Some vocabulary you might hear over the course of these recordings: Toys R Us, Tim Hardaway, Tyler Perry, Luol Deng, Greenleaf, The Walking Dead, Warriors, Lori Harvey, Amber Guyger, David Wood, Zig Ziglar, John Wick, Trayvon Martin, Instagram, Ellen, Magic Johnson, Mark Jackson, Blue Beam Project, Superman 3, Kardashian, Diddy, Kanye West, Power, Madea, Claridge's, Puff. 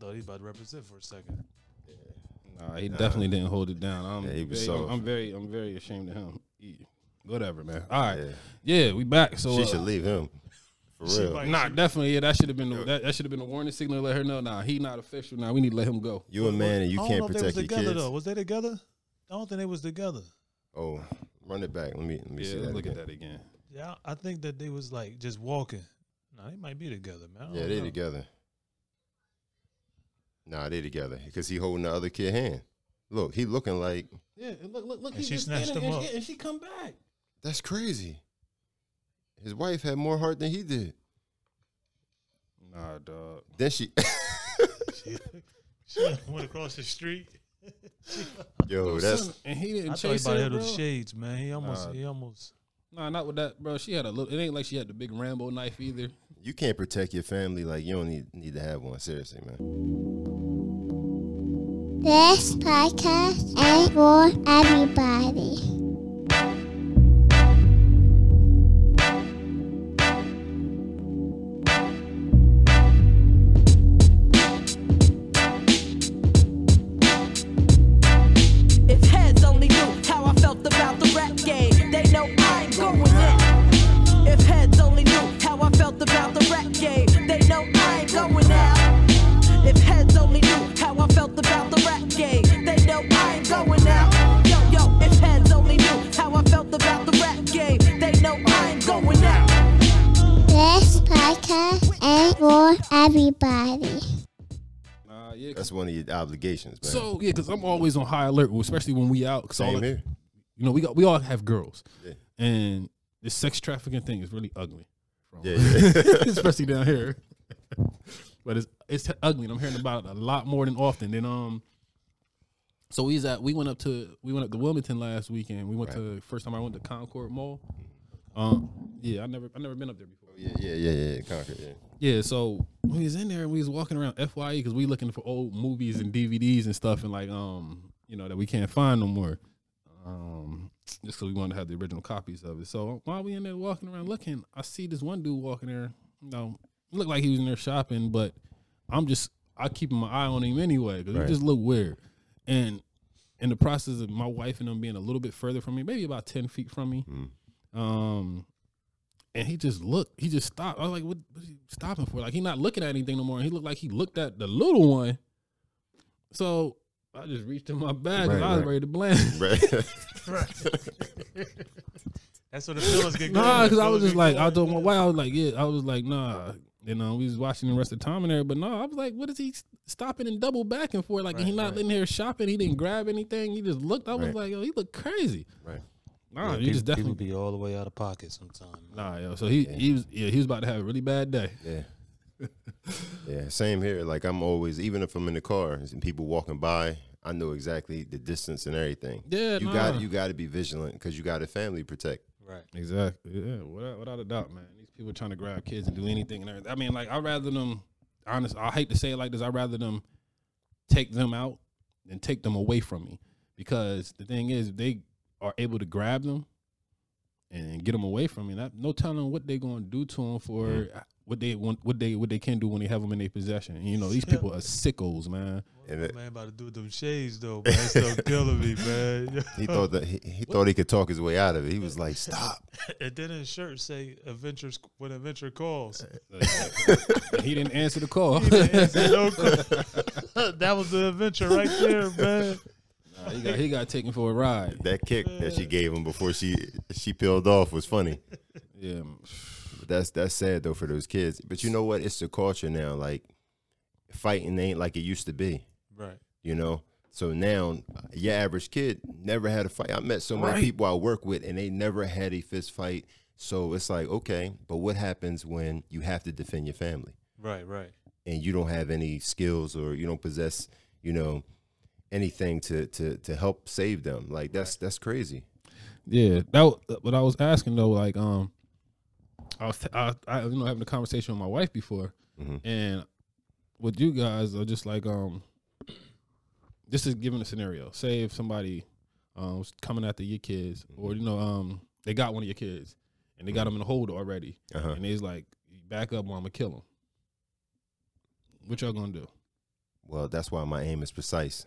thought he was about to represent for a second. Yeah. Nah, he definitely didn't hold it down. I'm very ashamed of him. Whatever, man. All right. Yeah, we back. So she should leave him. For real. Like, nah, definitely. Yeah, that should have been that should have been a warning signal to let her know. Nah, he not official. Nah, we need to let him go. You a man and you can't protect your kids. Though. Was they together? I don't think they was together. Oh, run it back. Let me see that. Look at that again. Yeah, I think that they was like just walking. Nah, they might be together, man. Yeah, they together. Nah, they together because he holding the other kid hand. Look, he looking like look. And he she just snatched him up, and she come back. That's crazy. His wife had more heart than he did. Nah, dog. Then she went across the street. Yo, that's and he didn't chase her. Had those shades, man. He almost. Nah, not with that, bro. She had a little. It ain't like she had the big Rambo knife either. You can't protect your family like you don't need to have one. Seriously, man. This podcast is for everybody. Everybody. Yeah, that's one of your obligations, man. So yeah, because I'm always on high alert, especially when we out. Cause all here. You know, we all have girls, and this sex trafficking thing is really ugly. Yeah. Especially down here, but it's ugly, and I'm hearing about it a lot more than often. And so we went up to Wilmington last weekend. We went to first time I went to Concord Mall. Yeah, I never been up there before. Yeah, Concord, yeah. Yeah, so we was in there and we was walking around FYE because we looking for old movies and DVDs and stuff and like you know that we can't find no more. Just because we wanted to have the original copies of it. So while we in there walking around looking, I see this one dude walking there. You know, looked like he was in there shopping, but I keep my eye on him anyway because he just looked weird. And in the process of my wife and him being a little bit further from me, maybe about 10 feet from me. Mm. And he just stopped. I was like, what is he stopping for? Like, he not looking at anything no more. And he looked like he looked at the little one. So I just reached in my bag because I was ready to blend. That's what the feelings get going. Nah, because I was just like, I told my wife, I was like, nah. You know, we was watching the rest of the time in there, but no, I was like, what is he stopping and double backing for? Like, he not in here shopping. He didn't grab anything. He just looked. I was like, yo, he looked crazy. Right. Nah, you just definitely be all the way out of pocket sometimes. Nah, yo. So he was about to have a really bad day. Yeah, yeah. Same here. Like I'm always, even if I'm in the car and people walking by, I know exactly the distance and everything. Yeah, you got to be vigilant because you got a family to protect. Right. Exactly. Yeah. Without a doubt, man. These people trying to grab kids and do anything and everything. I mean, like I'd rather them. Honest, I hate to say it like this. I'd rather them take them out than take them away from me because the thing is they are able to grab them and get them away from me. No telling what they're going to do to them for what they can do when they have them in their possession. And, you know, these people are sickos, man. What man about to do with them shades, though, man? It's still killing me, man. He thought he could talk his way out of it. He was like, stop. And then his shirt say, when adventure calls. He didn't answer the call. He didn't answer no call. That was the adventure right there, man. He got taken for a ride. That kick that she gave him before she peeled off was funny. Yeah, but that's sad though for those kids. But you know what? It's the culture now. Like fighting ain't like it used to be. Right. You know. So now your average kid never had a fight. I met so many people I work with, and they never had a fist fight. So it's like okay, but what happens when you have to defend your family? Right. Right. And you don't have any skills, or you don't possess, you know, anything to help save them. Like that's crazy. Yeah, what I was asking though, like I you know, having a conversation with my wife before, and with you guys are just like this is giving a scenario. Say if somebody was coming after your kids, or you know they got one of your kids and they got them in a hold already, and they's like, back up or I'm gonna kill them. What y'all gonna do? Well, that's why my aim is precise.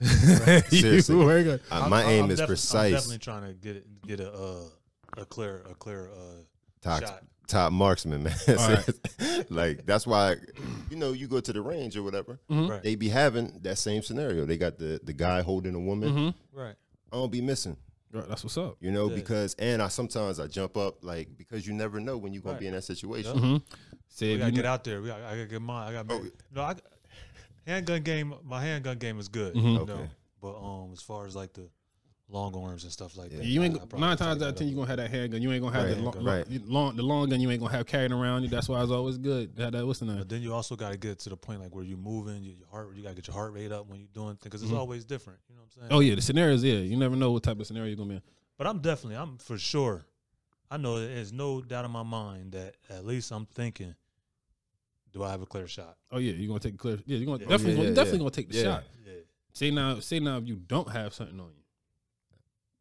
Seriously, my aim is precise. I'm definitely trying to get a clear shot. Top marksman, man. Right. Like, that's why, you know, you go to the range or whatever, right. They be having that same scenario. They got the guy holding a woman. Mm-hmm. Right. I don't be missing. Right, that's what's up. You know, yeah. Because, and sometimes I jump up, like, because you never know when you're going to be in that situation. Yeah. Mm-hmm. We got to get out there. I got to get mine. My handgun game is good. Mm-hmm. Okay. Know? But as far as, like, the long arms and stuff like that. You ain't 9 times out of 10 you gonna have that handgun. You ain't gonna have the long gun. You ain't gonna have carrying around you. That's why it's always good. What's the name? But then you also gotta get to the point like where you're moving. You gotta get your heart rate up when you're doing things because it's always different. You know what I'm saying? Oh yeah, the scenarios. Yeah, you never know what type of scenario you're gonna be in. But I'm for sure. I know there's no doubt in my mind that at least I'm thinking, do I have a clear shot? Oh yeah, you're gonna take a clear. Yeah, you're gonna definitely gonna take the shot. Yeah. Say now, if you don't have something on you.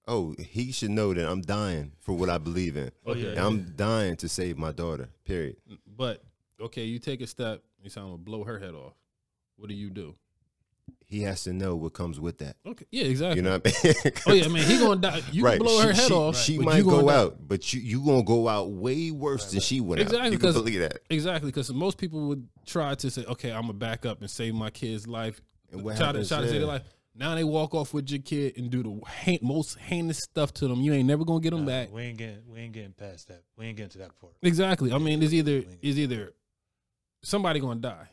Oh, he should know that I'm dying for what I believe in. Oh, yeah, I'm dying to save my daughter, period. But, okay, you take a step, you sound like blow her head off. What do? He has to know what comes with that. Okay, yeah, exactly. You know what I mean? Oh, yeah, man, he going to die. You can blow her head off. She might go out, but you going to go out way worse than she went out. You can believe that. Exactly, because most people would try to say, okay, I'm going to back up and save my kid's life. And what happens? Try to save their life. Now they walk off with your kid and do the most heinous stuff to them. You ain't never gonna get them back. We ain't getting past that. We ain't getting to that part. Exactly. I mean, it's either somebody gonna die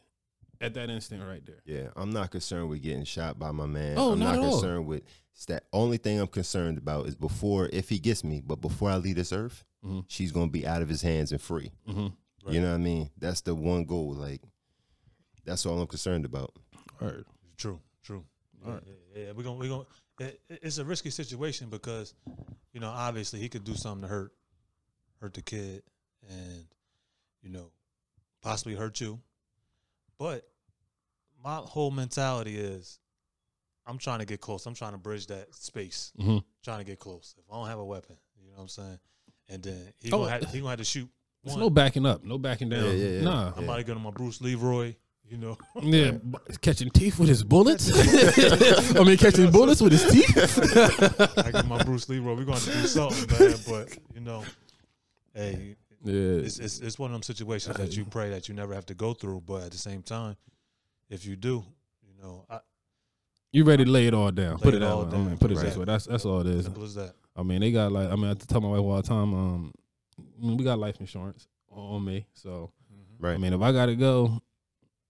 at that instant right there. Yeah, I'm not concerned with getting shot by my man. Oh, I'm not concerned with that. Only thing I'm concerned about is before, if he gets me, but before I leave this earth, she's gonna be out of his hands and free. Mm-hmm. Right. You know what I mean? That's the one goal. Like, that's all I'm concerned about. All right. True. All right. Yeah, we're gonna. It's a risky situation because, you know, obviously he could do something to hurt the kid, and, you know, possibly hurt you. But my whole mentality is, I'm trying to get close. I'm trying to bridge that space. Mm-hmm. Trying to get close. If I don't have a weapon, you know what I'm saying. And then he gonna have to shoot. There's no backing up. No backing down. Yeah. Nah. I'm about to get on my Bruce Leroy. You know, yeah, catching teeth with his bullets. I mean, catching bullets with his teeth. I get my Bruce Leroy. We're going to do something, man. But, you know, hey, yeah, it's one of them situations that you pray that you never have to go through. But at the same time, if you do, you know, you ready to lay it all down? Put it all down. I mean, put it this way. That's all it is. Simple as that. I mean, they got like. I mean, I tell my wife all the time. We got life insurance on me, so right. I mean, if I gotta go.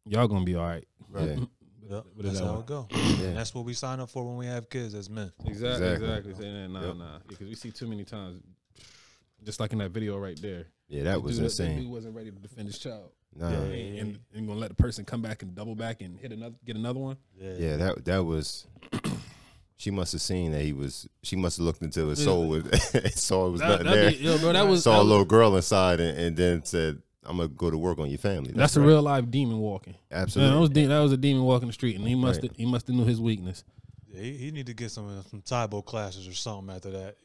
Y'all gonna be all right. Right. Yep. That's how it go. Yeah. And that's what we sign up for when we have kids as men. Exactly. Nah. Because we see too many times, just like in that video right there. Yeah, that was insane. He wasn't ready to defend his child. Nah. Yeah. And gonna let the person come back and double back and get another one. Yeah, that was. She must have seen that she must have looked into his soul and saw it was nothing there. Yo, bro, saw a little girl inside and then said, I'm going to go to work on your family. That's a real life demon walking. Absolutely. Man, that was a demon walking the street, and he must have knew his weakness. Yeah, he need to get some Tebow classes or something after that.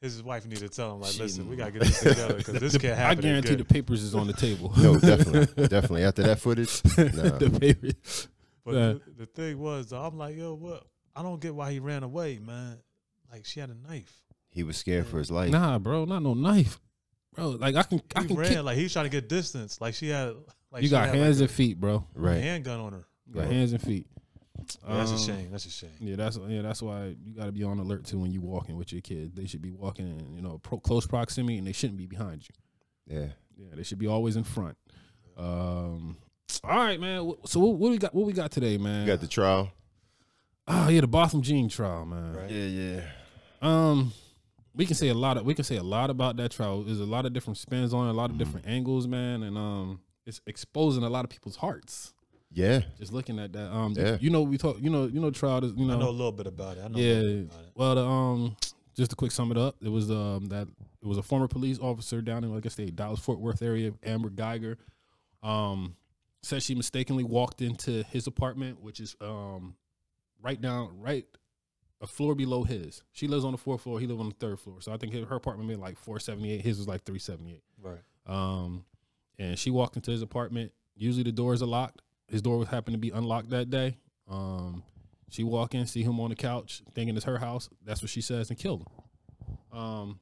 His wife need to tell him, like, listen, we got to get this together because this can't happen. I guarantee the papers is on the table. No, definitely. After that footage, the papers. But the thing was, I'm like, yo, what? I don't get why he ran away, man. Like, she had a knife. He was scared for his life. Nah, bro, not no knife. Bro, like I can ran, like he was trying to get distance. Like she had, like you got hands and feet, bro. Right, handgun on her. Got hands and feet. Yeah, that's a shame. Yeah, that's why you got to be on alert too when you walking with your kid. They should be walking in, you know, close proximity, and they shouldn't be behind you. Yeah, they should be always in front. All right, man. So what we got? What we got today, man? We got the trial. Oh yeah, the Botham Jean trial, man. Right. Yeah. We can say a lot about that trial. There's a lot of different spins on it, a lot of different angles, man, and it's exposing a lot of people's hearts. Yeah, just looking at that. Trial. I know a little bit about it. Well, just to quick sum it up, it was a former police officer down in, like I said, Dallas, Fort Worth area, Amber Guyger, said she mistakenly walked into his apartment, which is a floor below his. She lives on the 4th floor. He lives on the 3rd floor. So I think her apartment made like 478. His was like 378. Right. And she walked into his apartment. Usually the doors are locked. his door was happened to be unlocked that day. She walk in, see him on the couch, thinking it's her house. That's what she says, and killed him.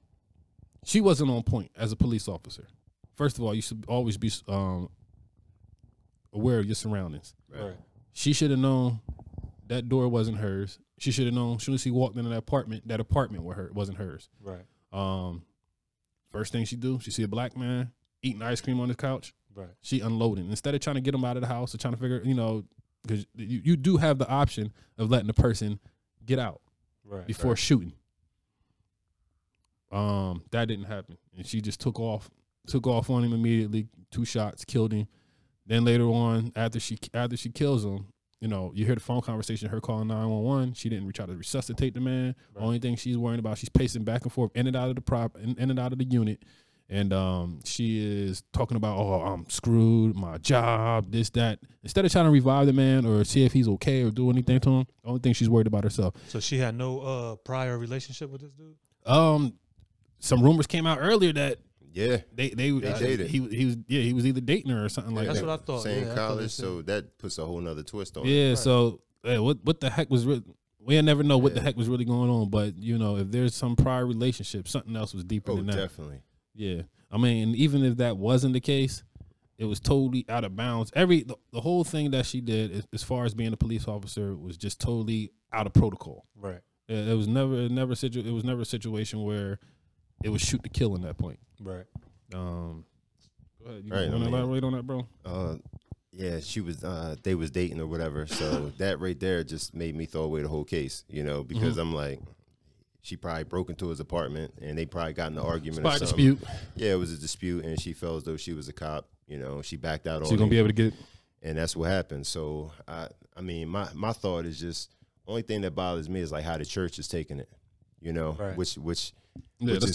She wasn't on point as a police officer. First of all, you should always be aware of your surroundings. Right. She should have known that door wasn't hers. She should have known as soon as she walked into that apartment wasn't hers. Right. First thing she do, she see a black man eating ice cream on his couch. Right. She unloading. Instead of trying to get him out of the house or trying to figure, you know, because you do have the option of letting the person get out before shooting. That didn't happen. And she just took off on him immediately, 2 shots, killed him. Then later on, after she kills him, you know, you hear the phone conversation, her calling 911. She didn't try to resuscitate the man. Right. Only thing she's worrying about, she's pacing back and forth, in and out of the in and out of the unit. And she is talking about, oh, I'm screwed, my job, this, that. Instead of trying to revive the man or see if he's okay or do anything to him, the only thing she's worried about herself. So she had no prior relationship with this dude? Some rumors came out earlier that they dated. He was either dating her or something like that. That's what I thought. Same college, so that puts a whole nother twist on it. Yeah, so what the heck was really? We'll never know what the heck was really going on. But you know, if there's some prior relationship, something else was deeper than that. Definitely. Yeah, I mean, even if that wasn't the case, it was totally out of bounds. The whole thing that she did, as far as being a police officer, was just totally out of protocol. Right. It was never a situation where it was shoot to kill in that point. Right. Go ahead. You want to elaborate on that, bro? Yeah, she was. They was dating or whatever. So that right there just made me throw away the whole case. You know, because I'm like, she probably broke into his apartment and they probably got in an argument or something. Dispute. Yeah, it was a dispute, and she felt as though she was a cop. You know, she backed out. She's gonna be able to get it. And that's what happened. So I mean, my thought is just only thing that bothers me is like how the church is taking it. You know, which is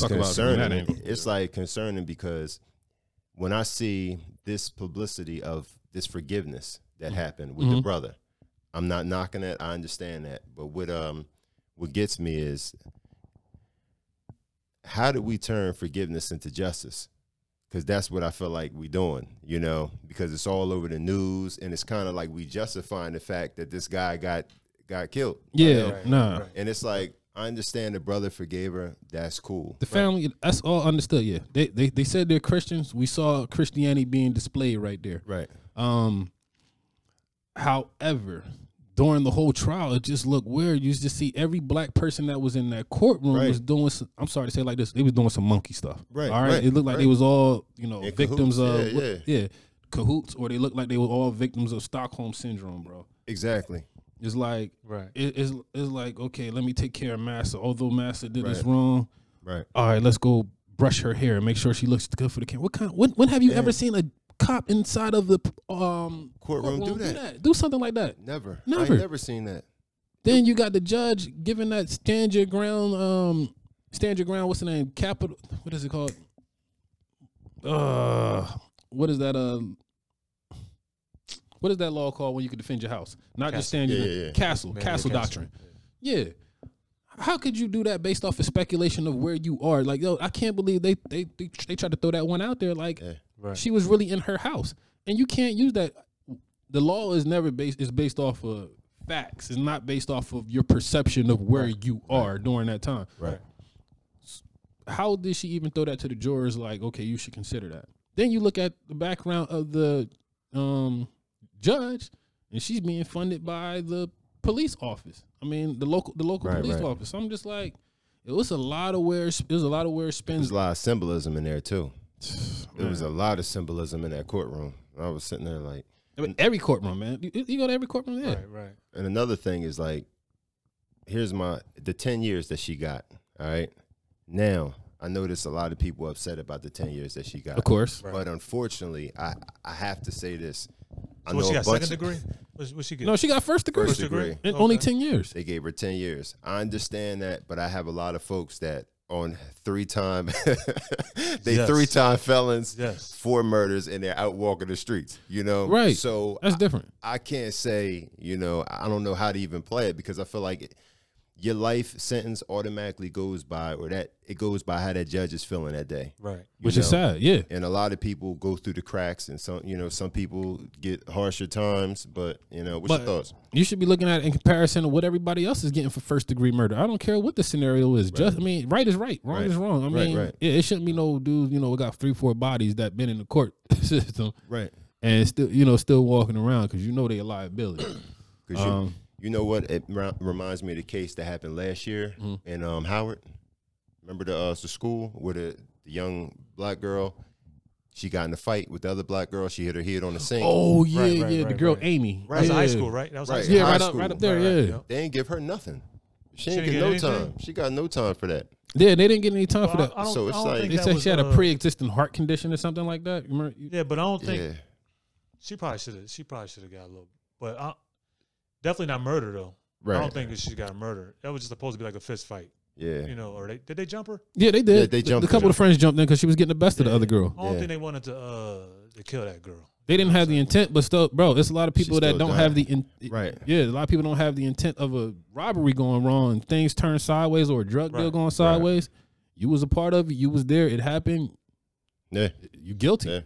concerning. It's like concerning because when I see this publicity of this forgiveness that happened with the brother, I'm not knocking it. I understand that, but what gets me is, how do we turn forgiveness into justice? Because that's what I feel like we're doing, you know, because it's all over the news, and it's kind of like we justifying the fact that this guy got killed. Yeah, and it's like, I understand the brother forgave her. That's cool. The family, that's all understood, yeah. They said they're Christians. We saw Christianity being displayed right there. Right. However, during the whole trial, it just looked weird. You just see every black person that was in that courtroom was doing some, I'm sorry to say it like this, they was doing some monkey stuff. Right. All right. It looked like they was all, you know, in victims of cahoots, or they looked like they were all victims of Stockholm syndrome, bro. Exactly. It's like, it's like, okay, let me take care of Massa. Although Massa did this wrong, all right, let's go brush her hair and make sure she looks good for the camera. When have you ever seen a cop inside of the courtroom do that? Do something like that? Never. I've never seen that. Then you got the judge giving that stand your ground. What's the name? Capital. What is it called? What is that? What is that law called when you can defend your house? Not just stand your castle doctrine. Yeah. How could you do that based off of speculation of where you are? Like, yo, I can't believe they tried to throw that one out there. Like, she was really in her house, and you can't use that. The law is never based. It's based off of facts. It's not based off of your perception of where you are during that time. Right. How did she even throw that to the jurors? Like, okay, you should consider that. Then you look at the background of the judge, and she's being funded by the police office. I mean, the local police office. So I'm just like, it was a lot of weird spins. There's a lot of symbolism in there too. There was a lot of symbolism in that courtroom. I was sitting there like, I mean, every courtroom, man. You go to every courtroom there. Right. And another thing is like, here's the 10 years that she got. All right. Now, I noticed a lot of people upset about the 10 years that she got. Of course. But unfortunately, I have to say this. So what, she got second degree? What she get? No, she got first degree. And only 10 years. They gave her 10 years. I understand that, but I have a lot of folks that on 3-time, three-time felons, 4 murders, and they're out walking the streets, you know? Right. So that's different. I can't say, you know, I don't know how to even play it because I feel like your life sentence automatically goes by, or that it goes by how that judge is feeling that day. Right. Which is sad. Yeah. And a lot of people go through the cracks, and some, you know, some people get harsher times, but you know, what's your thoughts? You should be looking at it in comparison to what everybody else is getting for first degree murder. I don't care what the scenario is. Right. Just, I mean, right is right. Wrong is wrong. I mean, yeah, it shouldn't be no dude, you know, got 3-4 bodies that been in the court system. Right. And still, you know, still walking around, because you know they a liability. Because you know what? It reminds me of the case that happened last year in Howard. Remember the school where the young black girl, she got in a fight with the other black girl. She hit her head on the sink. Oh, yeah, the girl, Amy. Right. That was high school, right? That was high school. Yeah, right up there, They didn't give her nothing. She didn't get no time. She got no time for that. Yeah, they didn't get any time for that. So it's like, they said she had a pre-existing heart condition or something like that. Remember? Yeah, but I don't think she probably should have got a little, but definitely not murder, though. Right. I don't think that she got murdered. That was just supposed to be like a fist fight. Yeah. You know, or did they jump her? Yeah, they did. Yeah, they jumped. A couple of friends jumped in because she was getting the best of the other girl. I don't think they wanted to kill that girl. They didn't have the intent, but still, bro, it's a lot of people that don't have the intent. Right. Yeah, a lot of people don't have the intent of a robbery going wrong. Things turn sideways, or a drug deal going sideways. Right. You was a part of it. You was there. It happened. Yeah. You guilty. Yeah.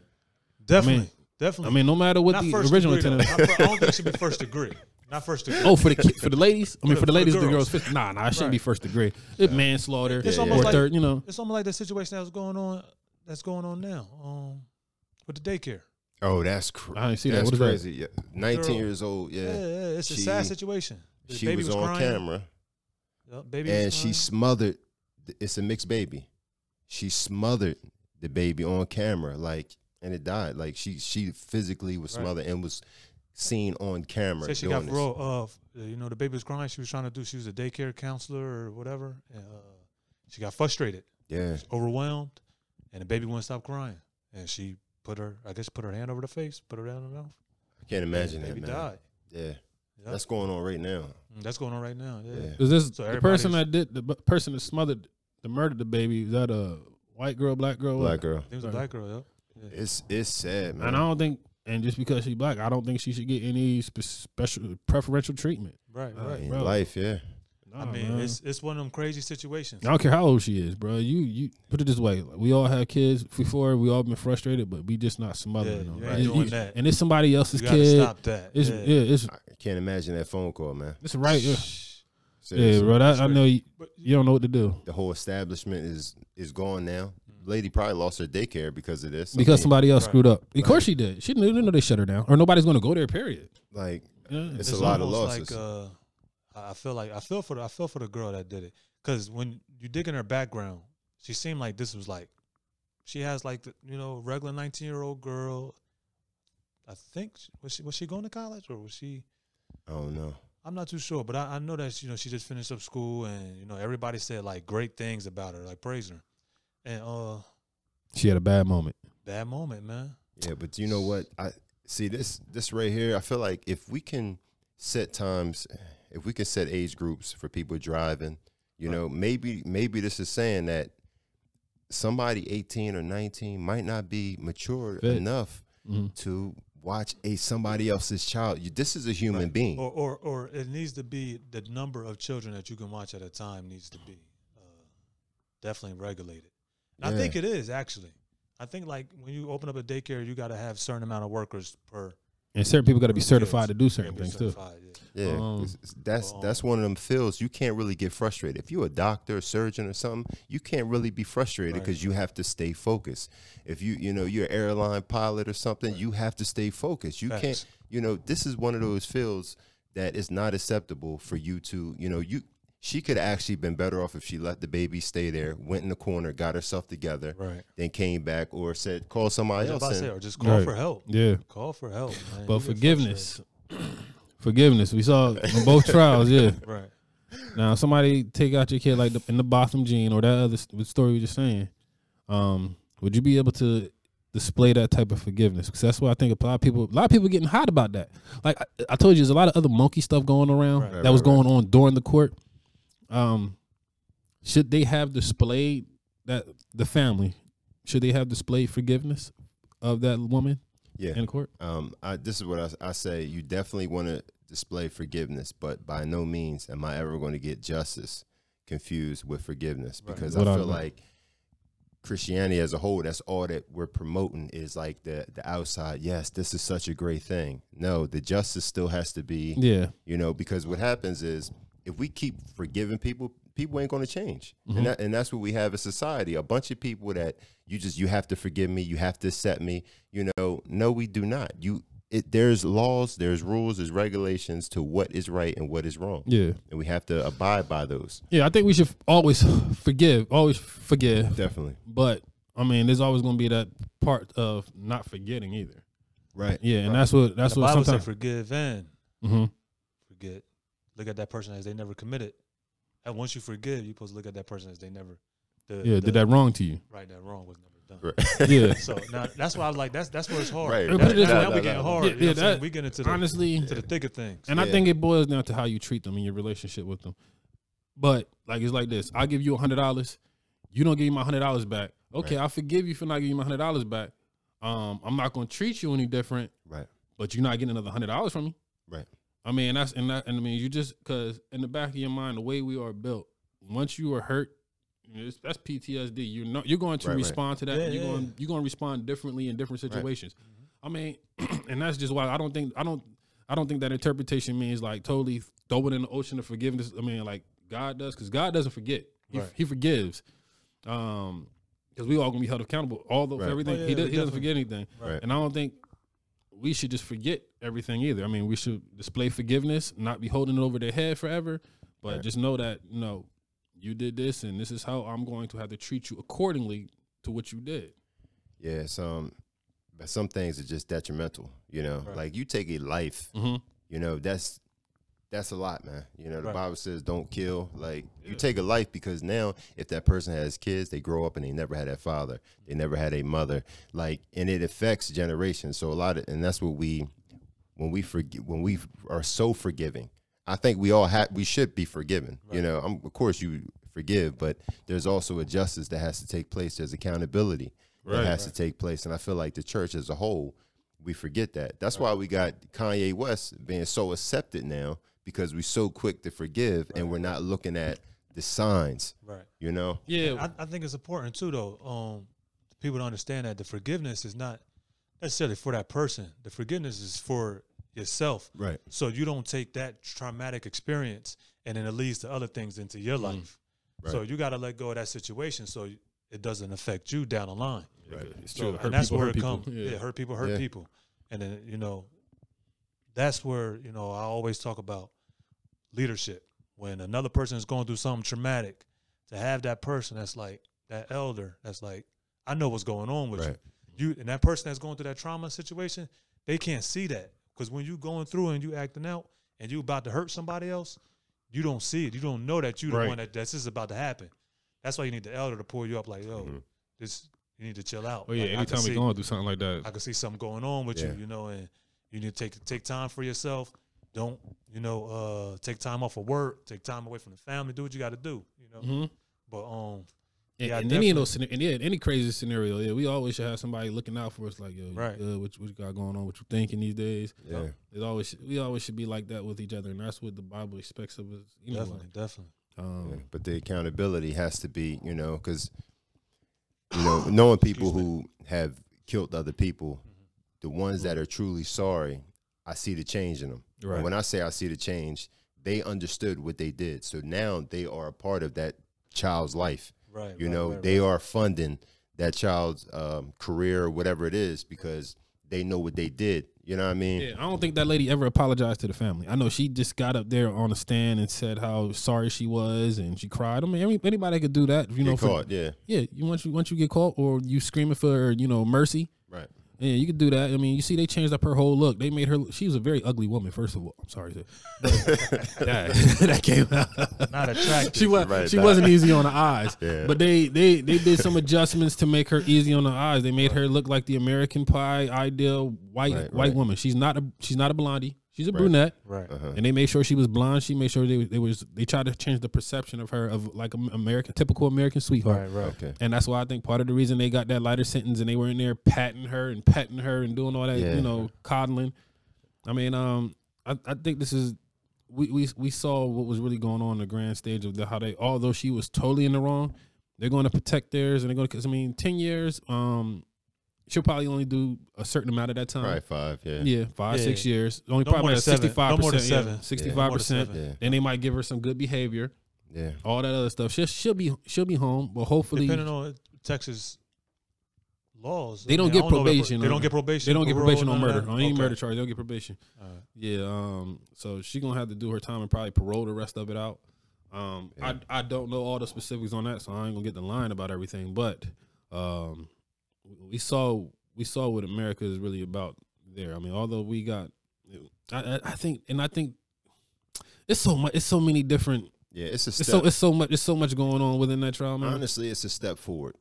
Definitely. Definitely. I mean, no matter what the original intent. I don't think it should be first degree. Not first degree. Oh, for the ladies? I mean, for the ladies, the girls. Nah, it shouldn't be first degree. It's manslaughter, or third, you know. It's almost like the situation that's going on now with the daycare. Oh, that's crazy. I didn't see that. That's crazy. Yeah. 19 years old, it's a sad situation. The baby was on camera, and she smothered. It's a mixed baby. She smothered the baby on camera, like, and it died. Like, she physically was smothered and was seen on camera. So she got parole. You know, the baby was crying. She was trying to do. She was a daycare counselor or whatever. And, she got frustrated. Yeah, she was overwhelmed, and the baby wouldn't stop crying. And she put her hand over the face, put her down in the mouth. I can't imagine that. The baby died. Yeah, that's going on right now. That's going on right now. Yeah. Is this so the person that did the person that smothered, that murdered the baby? Is that a white girl, black girl? Black girl. I think it was a black girl. Yeah. It's sad, man. And I don't think. And just because she's black, I don't think she should get any special preferential treatment. Right, in life, I mean, man. It's one of them crazy situations. I don't care how old she is, bro. You put it this way: like, we all have kids before. We all been frustrated, but we just not smothering them. Right? Doing that. And it's somebody else's kid. Stop that. I can't imagine that phone call, man. It's right. Yeah. Seriously, bro. I know you don't know what to do. The whole establishment is gone now. Lady probably lost her daycare because of this. Because somebody else screwed up. Of course she did. She didn't know they shut her down, or nobody's going to go there. Period. Like it's a lot of losses. Like, I feel for the girl that did it, because when you dig in her background, she seemed like this was like she has like the, you know, regular 19-year-old girl. I think was she going to college, or was she? Oh no. I'm not too sure, but I know that, you know, she just finished up school, and you know everybody said like great things about her, like praised her. And she had a bad moment. Bad moment, man. Yeah, but you know what? I see this right here. I feel like if we can set times, if we can set age groups for people driving, you know, maybe this is saying that somebody 18 or 19 might not be mature enough to watch somebody else's child. This is a human being. Or it needs to be the number of children that you can watch at a time needs to be definitely regulated. I think it is, actually. I think, like, when you open up a daycare, you got to have a certain amount of workers per. And certain people got to be certified to do certain things, too. Yeah, that's one of them fields. You can't really get frustrated. If you're a doctor, a surgeon, or something, you can't really be frustrated because you have to stay focused. If you're an airline pilot or something, you have to stay focused. You can't, you know, this is one of those fields that is not acceptable for you to, you know, She could have actually been better off if she let the baby stay there, went in the corner, got herself together, then came back, or said, call somebody else. Or just call for help. Yeah. Call for help, man. But forgiveness. We saw in both trials, Right. Now, somebody take out your kid like in the Botham Jean or that other story we were just saying. Would you be able to display that type of forgiveness? Because that's what I think a lot of people getting hot about that. Like I told you, there's a lot of other monkey stuff going around that was going on during the court. Should they have displayed forgiveness of that woman? Yeah. In the court? This is what I say. You definitely want to display forgiveness, but by no means am I ever going to get justice confused with forgiveness, because I feel like Christianity as a whole, that's all that we're promoting is like the outside. Yes, this is such a great thing. No, the justice still has to be, yeah, you know, because what happens is if we keep forgiving people, people ain't going to change. Mm-hmm. And that's what we have in society. A bunch of people that you have to forgive me. You have to accept me. You know, no, we do not. There's laws, there's rules, there's regulations to what is right and what is wrong. Yeah. And we have to abide by those. Yeah, I think we should always forgive, always forgive. Definitely. But, I mean, there's always going to be that part of not forgetting either. Right. Yeah, right. And that's what sometimes. The Bible said forgive and forget. Look at that person as they never committed. And once you forgive, you're supposed to look at that person as they never. Did that wrong to you. Right, that wrong was never. Right. Yeah. So now that's why I was like that's where it's hard. Right. That's we get hard. Yeah, you know we get into the thick of things. And I think it boils down to how you treat them and your relationship with them. But like it's like this: I give you $100, you don't give me my $100 back. Okay, right. I forgive you for not giving me my $100 back. I'm not going to treat you any different. Right. But you're not getting another $100 from me. Right. I mean you just because in the back of your mind the way we are built, once you are hurt. That's PTSD. You know, you're going to respond to that. Yeah, you're going to respond differently in different situations. Right. I mean, and that's just why I don't think that interpretation means like totally throw it in the ocean of forgiveness. I mean, like God does, because God doesn't forget. He forgives, because we all gonna be held accountable. Although everything he doesn't forget anything. Right. And I don't think we should just forget everything either. I mean, we should display forgiveness, not be holding it over their head forever, but just know that you did this, and this is how I'm going to have to treat you accordingly to what you did. Yeah, but some things are just detrimental, you know. Right. Like you take a life, you know, that's a lot, man. You know, the Bible says don't kill. Like you take a life, because now if that person has kids, they grow up and they never had a father. They never had a mother. Like, and it affects generations. So and that's what when we are so forgiving. I think we should be forgiven. Right. You know, of course you forgive, but there's also a justice that has to take place. There's accountability that has to take place. And I feel like the church as a whole, we forget that. That's why we got Kanye West being so accepted now, because we're so quick to forgive and we're not looking at the signs, you know? Yeah, I think it's important too, though. People don't understand that the forgiveness is not necessarily for that person. The forgiveness is for yourself, right? So you don't take that traumatic experience and then it leads to other things into your life. Right. So you got to let go of that situation so it doesn't affect you down the line. Right. It's true. And that's where it comes. Yeah, hurt people, hurt people. And then that's where I always talk about leadership. When another person is going through something traumatic, to have that person that's like that elder, that's like, I know what's going on with you. And that person that's going through that trauma situation, they can't see that. Because when you going through and you acting out and you about to hurt somebody else, you don't see it. You don't know that you're the one that's just about to happen. That's why you need the elder to pull you up like, yo, you need to chill out. Oh, yeah, like, anytime you're going through something like that. I can see something going on with you, and you need to take time for yourself. Don't, take time off of work. Take time away from the family. Do what you got to do, But, in any crazy scenario, we always should have somebody looking out for us, like, yo, what you got going on, what you thinking these days. Yeah, we always should be like that with each other, and that's what the Bible expects of us. You definitely. But the accountability has to be, because knowing people who have killed other people, the ones that are truly sorry, I see the change in them. Right. And when I say I see the change, they understood what they did, so now they are a part of that child's life. Right, they are funding that child's career or whatever it is, because they know what they did. You know what I mean? Yeah, I don't think that lady ever apologized to the family. I know she just got up there on the stand and said how sorry she was and she cried. I mean, anybody could do that. You know, caught, yeah. Yeah, once you get caught or you screaming for, mercy. Right. Yeah, you could do that. I mean, you see, they changed up her whole look. They made her. She was a very ugly woman, first of all. I'm sorry, that came out. Not attractive. She wasn't easy on the eyes. Yeah. But they did some adjustments to make her easy on the eyes. They made her look like the American Pie ideal white woman. She's not a blondie. She's a brunette, right? And they made sure she was blonde. She made sure they tried to change the perception of her of like American, typical American sweetheart, right? Okay. And that's why I think part of the reason they got that lighter sentence and they were in there patting her and doing all that, you know, coddling. I mean, I think this is we saw what was really going on the grand stage of how they, although she was totally in the wrong, they're going to protect theirs and they're going to. 'Cause I mean, 10 years, she'll probably only do a certain amount of that time. Probably 5, yeah. Yeah, 5, 6 years. Only no probably 65%. No more than 7. 65%. Yeah. Then they might give her some good behavior. Yeah. All that other stuff. She'll be home, but hopefully depending on Texas laws. They don't get probation. They don't get probation. They don't get probation on murder. On any murder charge, they don't get probation. Yeah, so she's going to have to do her time and probably parole the rest of it out. I don't know all the specifics on that, so I ain't going to get the line about everything, but we saw what America is really about there. I mean, although we got, I think it's so much, it's so many different. Yeah, it's a step. It's so much going on within that trial, man. Honestly, it's a step forward,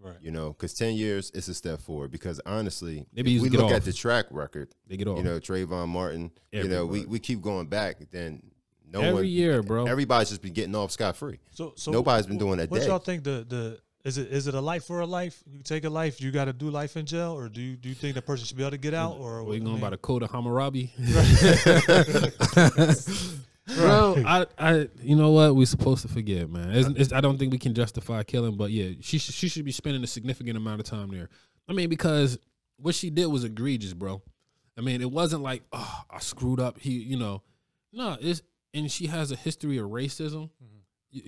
right? You know, because 10 years, it's a step forward. Because honestly, maybe if we look at the track record, they get off. You know, Trayvon Martin. Everybody. You know, we keep going back. Then every year, bro, everybody's just been getting off scot free. So nobody's been doing that. What y'all think the Is it a life for a life? You take a life, you got to do life in jail, or do you think the person should be able to get out? Or we going by the code of Hammurabi? Bro, I you know what? We're supposed to forgive, man. I don't think we can justify killing, but yeah, she should be spending a significant amount of time there. I mean, because what she did was egregious, bro. I mean, it wasn't like, oh, I screwed up. No. And she has a history of racism. Mm-hmm.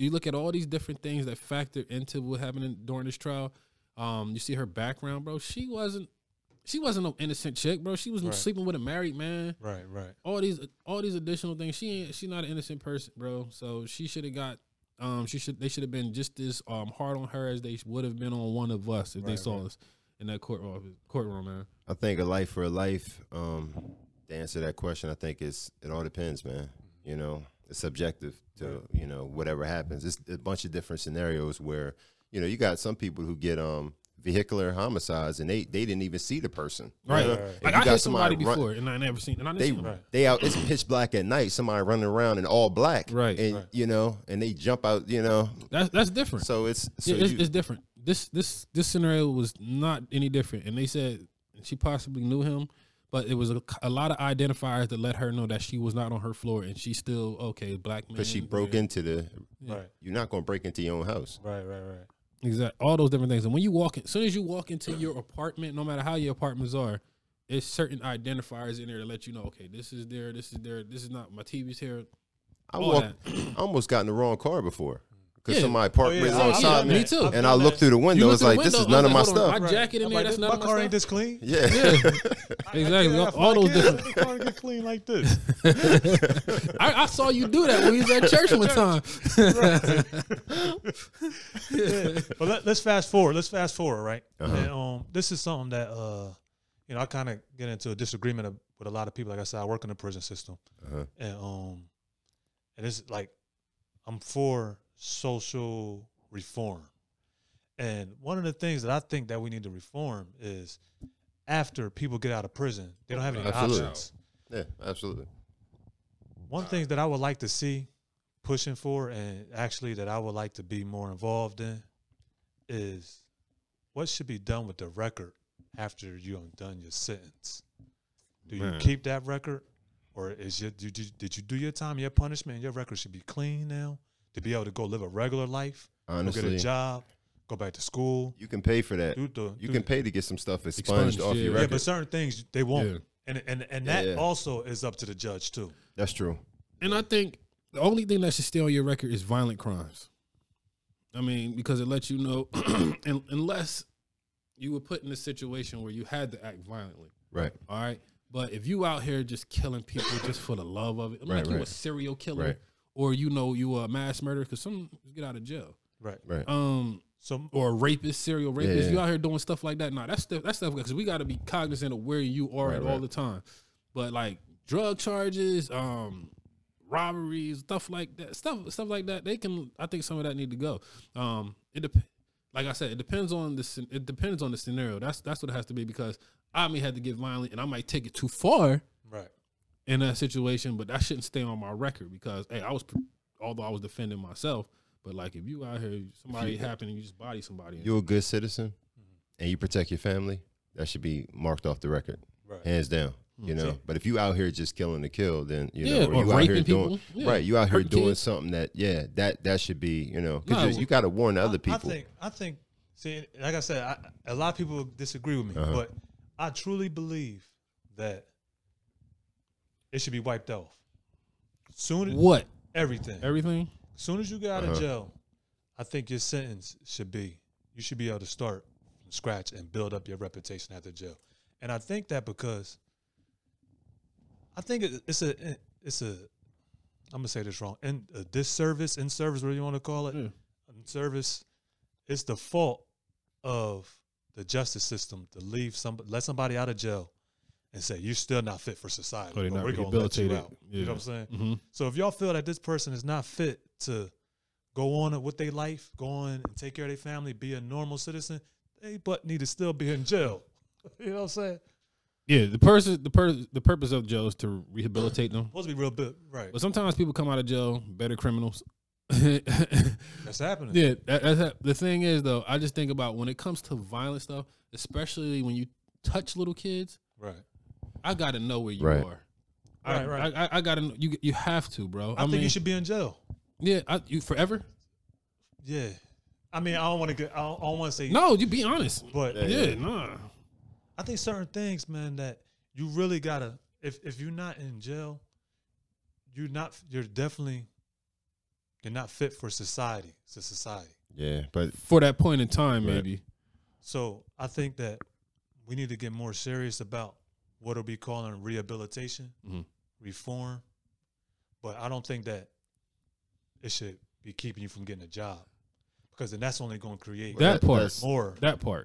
You look at all these different things that factor into what happened during this trial. You see her background, bro. She wasn't no innocent chick, bro. She was sleeping with a married man. Right. All these additional things. She's not an innocent person, bro. So she should have got. They should have been just as hard on her as they would have been on one of us if they saw us in that courtroom, man. I think a life for a life. To answer that question, I think it all depends, man. You know. It's subjective to, you know, whatever happens. It's a bunch of different scenarios where, you know, you got some people who get vehicular homicides and they didn't even see the person. Right. You know? Like, I got somebody before and I never seen. And I never seen them. They out, it's pitch black at night, somebody running around in all black. Right. And, you know, and they jump out, you know. That's different. So it's different. This scenario was not any different. And they said she possibly knew him. But it was a lot of identifiers that let her know that she was not on her floor, and she still black man. Because she broke into the right. You're not going to break into your own house. Right. Exactly. All those different things. And when you walk in, as soon as you walk into your apartment, no matter how your apartments are, it's certain identifiers in there to let you know. Okay, this is there. This is there. This is not my TV's here. I almost got in the wrong car before. Because somebody parked right alongside me, too. And I looked through the window. It's like, this is none of my stuff. My jacket in there, that's none of my stuff. My car ain't this clean. Yeah. Exactly. All those different. My car get clean like this. I saw you do that when you was at church one time. But let's fast forward. Right? And, this is something that, you know, I kind of get into a disagreement with a lot of people. Like I said, I work in the prison system. And it's like, I'm for social reform, and one of the things that I think that we need to reform is after people get out of prison, they don't have any options. Yeah, absolutely. One thing that I would like to see pushing for, and actually that I would like to be more involved in, is what should be done with the record after you've done your sentence. Do you keep that record, or did you do your time, your punishment, and your record should be clean now? To be able to go live a regular life, honestly, go get a job, go back to school. You can pay for that. You can pay to get some stuff expunged off your record. Yeah, but certain things, they won't. Yeah. And that also is up to the judge, too. That's true. And I think the only thing that should stay on your record is violent crimes. I mean, because it lets you know, unless you were put in a situation where you had to act violently. Right. All right? But if you out here just killing people just for the love of it, you a serial killer. Right. Or you a mass murderer, because some get out of jail, right. Or a rapist, serial rapist. Yeah. You out here doing stuff like that. Nah, that's stuff because we got to be cognizant of where you are all the time. But like drug charges, robberies, stuff like that. I think some of that need to go. Like I said, it depends on the scenario. That's what it has to be, because I may have to get violent and I might take it too far. Right. in that situation, but that shouldn't stay on my record because, hey, I was, although I was defending myself, but like if you out here, somebody happened and you just body somebody. You're a good citizen and you protect your family, that should be marked off the record, right. Hands down. You know, but if you out here just killing to kill, then you know, or you out here doing you out here doing something that that should be, you know, because you got to warn other people. I think, see, like I said, a lot of people disagree with me, but I truly believe that it should be wiped off. Soon as everything. As soon as you get out of jail, I think your sentence should be you should be able to start from scratch and build up your reputation after jail, and I think that because. I think it's a I'm gonna say this wrong and disservice in service whatever you want to call it in service it's the fault of the justice system to leave let somebody out of jail and say you're still not fit for society but we're gonna let you out you know what I'm saying so if y'all feel that this person is not fit to go on with their life go on and take care of their family be a normal citizen they but need to still be in jail you know what I'm saying. Yeah, the purpose of jail is to rehabilitate them. Supposed to be real big, right? But sometimes people come out of jail better criminals. That's happening. Yeah, that's the thing is though. I just think about when it comes to violent stuff, especially when you touch little kids. Right. I gotta know where you are. Right. I gotta know, you have to, bro. I think you should be in jail. Yeah. You forever. Yeah. I mean, I don't want to get. I don't want to say no. You be honest, but nah. I think certain things, man, that you really gotta. If you're not in jail, you're not fit for society. It's a society. Yeah, but for that point in time, maybe. So I think that we need to get more serious about what are we calling rehabilitation, reform. But I don't think that it should be keeping you from getting a job. Because then that's only going to create that part.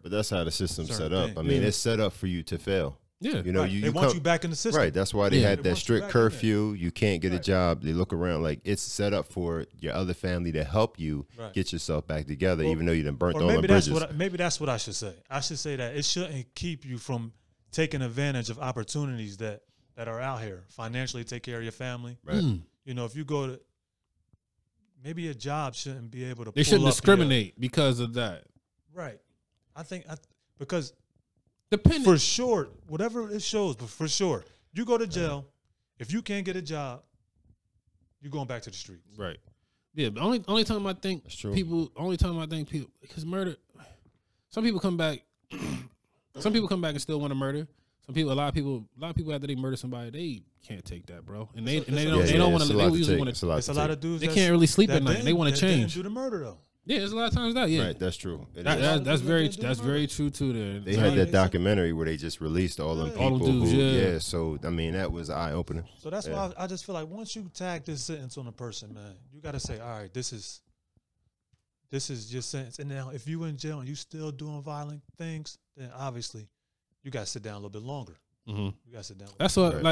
But that's how the system's set up. I mean, it's set up for you to fail. Yeah, you know, they want you back in the system. Right. That's why they had that strict curfew. You can't get a job. They look around like it's set up for your other family to help you get yourself back together, even though you done burnt all the bridges. Maybe that's what I should say. I should say that it shouldn't keep you from taking advantage of opportunities that are out here. Financially, take care of your family. Right. You know, if you go to. Maybe a job shouldn't be able to. They shouldn't discriminate because of that. Right, I think because depending for sure, whatever it shows, but for sure, you go to jail if you can't get a job, you're going back to the streets. Right. Yeah. But only time I think people. Only time I think people because murder. Some people come back. Some people come back and still want to murder. A lot of people after they murder somebody, they can't take that, bro. And they don't want to. It's a lot of dudes. They can't really sleep at night. They want to change. Do the murder though. Yeah, there's a lot of times that. Yeah, right. That's true. That's very true too. There. They had that documentary where they just released all them people. So I mean, that was eye opening. So that's why I just feel like once you tag this sentence on a person, man, you got to say, all right, this is your sentence. And now, if you in jail and you still doing violent things, then obviously. You gotta sit down a little bit longer. You gotta sit down. That's what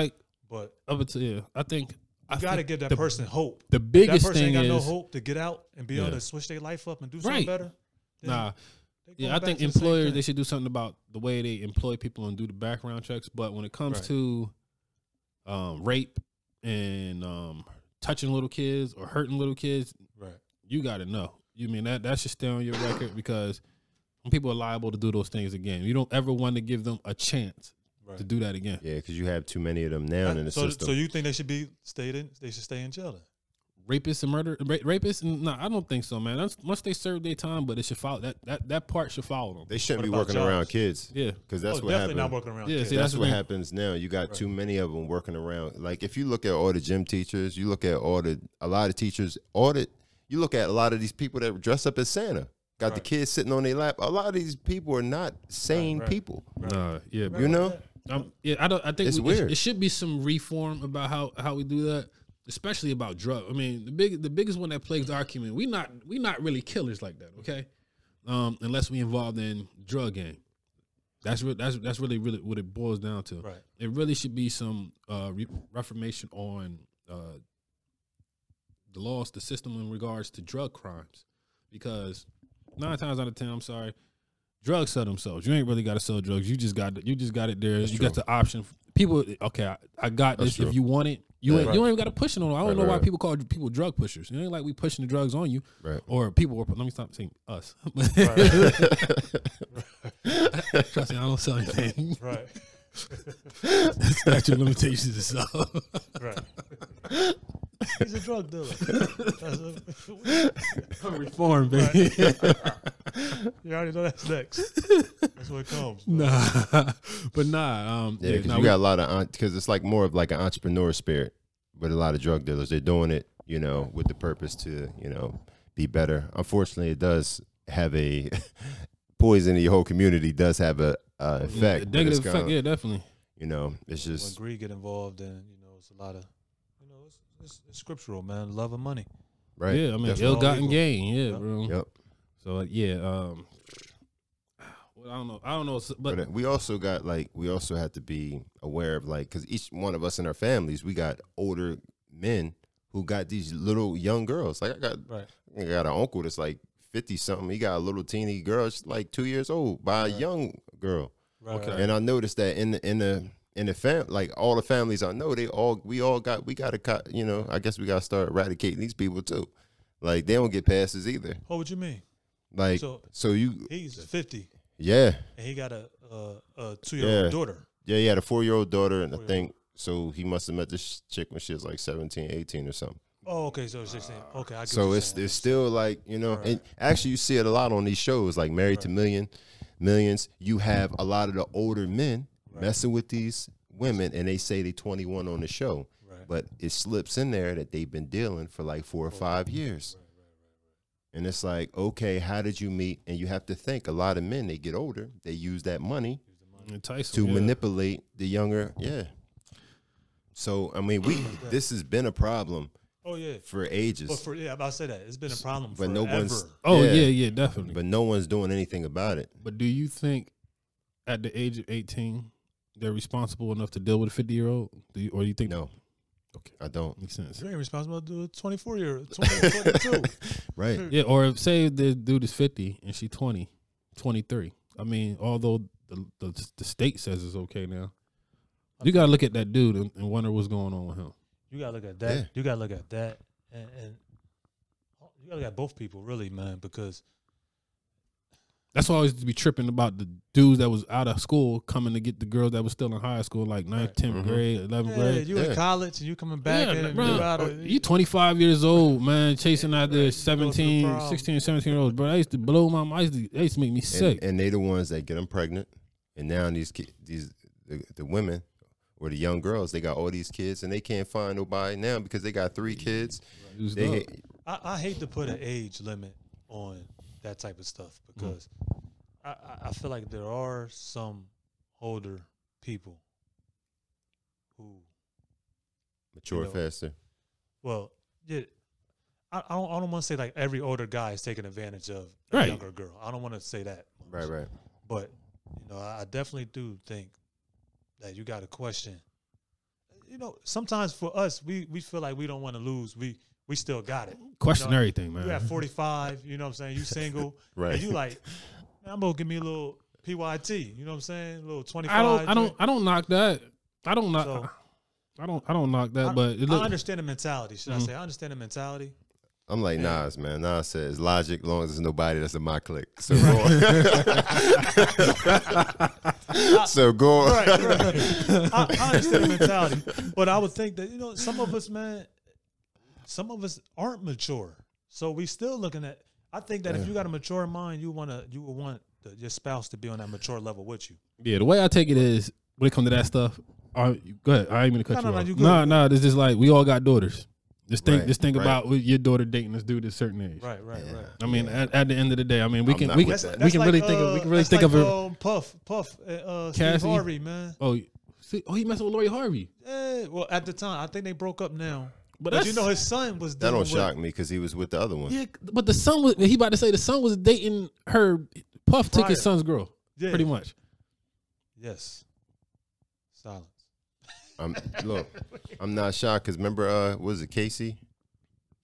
but up until I think you gotta give that person hope. The biggest thing is no hope to get out and be able to switch their life up and do something better. Nah, I think employers should do something about the way they employ people and do the background checks. But when it comes to rape and touching little kids or hurting little kids, you gotta know. You mean that should stay on your record because. People are liable to do those things again. You don't ever want to give them a chance to do that again. Yeah, because you have too many of them now in the system. So you think they should stay in jail then? Rapists and murder, rapists? No, I don't think so, man. Once they serve their time, but it should follow that part should follow them. They shouldn't be working around kids. Yeah, because that's what happens. Not working around. Yeah, kids. See, that's what happens now. You got too many of them working around. Like if you look at all the gym teachers, you look at you look at a lot of these people that dress up as Santa. Got the kids sitting on their lap. A lot of these people are not sane people. Right. You know? I think it's weird. It should be some reform about how we do that, especially about drugs. I mean, the biggest one that plagues our community. We not really killers like that, okay? Unless we involved in drug gang. That's really what it boils down to. Right. It really should be some reformation on the laws, the system in regards to drug crimes, because 9 times out of 10, I'm sorry, drugs sell themselves. You ain't really got to sell drugs. You just got it there. That's true. Got the option. people. Okay, I got this. If you want it, you don't even got to push it on them. I don't know why people call people drug pushers. It ain't like we pushing the drugs on you, or people. Let me stop saying us. Trust me, I don't sell anything. Right. Statute of limitations is up. Right. He's a drug dealer. I'm reformed, baby. Right. You already know that's next. That's what comes. Bro. Yeah, because you got a lot of, because it's like more of like an entrepreneur spirit with a lot of drug dealers. They're doing it, you know, with the purpose to, you know, be better. Unfortunately, it does have a poison in your whole community. Does have a effect. Yeah, negative effect. Yeah, definitely. You know, it's just when greed get involved, and you know, it's a lot of. It's scriptural, man. Love and money. Right. Yeah, I mean, ill-gotten gain. Yeah, yep. Bro. Yep. So, I don't know. But we also got, like, we also have to be aware of, like, because each one of us in our families, we got older men who got these little young girls. Like, I got an uncle that's, like, 50-something. He got a little teeny girl. She's, like, 2 years old by a young girl. Right. Okay. And I noticed that in the family, like all the families I know, we gotta you know, I guess we gotta start eradicating these people too. Like they don't get passes either. Oh, what you mean? Like so you he's 50. Yeah. And he got a 2-year-old daughter. Yeah, he had a 4-year-old daughter, and I think so he must have met this chick when she was like 17, 18 or something. Oh, okay, so it's 16. Okay, I get so it's still like, you know, and actually you see it a lot on these shows like Married to Millions. You have a lot of the older men messing with these women, and they say they 21 on the show, but it slips in there that they've been dealing for like 4 or 5 years. And it's like, okay, how did you meet? And you have to think a lot of men, they get older, they use that money to manipulate the younger. Yeah. So I mean, this has been a problem. Oh yeah, for ages. But I'll say that it's been a problem. But no one's. Oh yeah, definitely. But no one's doing anything about it. But do you think at the age of 18, they're responsible enough to deal with a 50-year-old? Or do you think no? Okay, I don't. Makes sense. You ain't responsible to do a 24-year-old, 22. Right. Yeah. Or say the dude is 50 and she 20, 23. I mean, although the state says it's okay now, you gotta look at that dude and wonder what's going on with him. You gotta look at that. Yeah. You gotta look at that, and you gotta look at both people, really, man, because. That's why I always be tripping about the dudes that was out of school coming to get the girls that was still in high school, like 9th, 10th grade, 11th grade. You in college and you coming back. Yeah, and you 25 years old, man, chasing out there 17, 16, 17-year-olds. Bro, I used to blow my mind. They used to make me sick. And they the ones that get them pregnant. And now the women or the young girls, they got all these kids, and they can't find nobody now because they got 3 kids. Right. I hate to put an age limit on that type of stuff, because I feel like there are some older people who mature faster. Well, yeah, I don't want to say like every older guy is taking advantage of a younger girl. I don't want to say that much. Right. But you know, I definitely do think that you got to question. You know, sometimes for us, we feel like we don't want to lose. We still got it. Question everything, man. You at 45, you know what I'm saying? You single. Right. And you like, man, I'm going to give me a little PYT, you know what I'm saying? A little 25. I don't knock that. I don't knock that, but I understand the mentality, should I say? I understand the mentality. I'm like Nas, man. Nas says logic, long as there's nobody that's in my clique. So go on. I understand the mentality, but I would think that, you know, some of us, man, some of us aren't mature, so we still looking at. I think that if you got a mature mind, you would want your spouse to be on that mature level with you. Yeah, the way I take it is when it comes to that stuff. Go ahead. I ain't gonna cut you off. No. This is like we all got daughters. Just think about your daughter dating this dude at a certain age. Right. I mean, at the end of the day, I mean, we can really think of Puff, Cassie, Steve Harvey, man. Oh, he messed with Lori Harvey. Yeah, well, at the time, I think they broke up now. But you know, his son was dealing. That don't shock me because he was with the other one. Yeah, but the son was. He about to say the son was dating her. Puff took his son's girl, pretty much. Yes. Silence. I'm not shocked because remember, was it Cassie?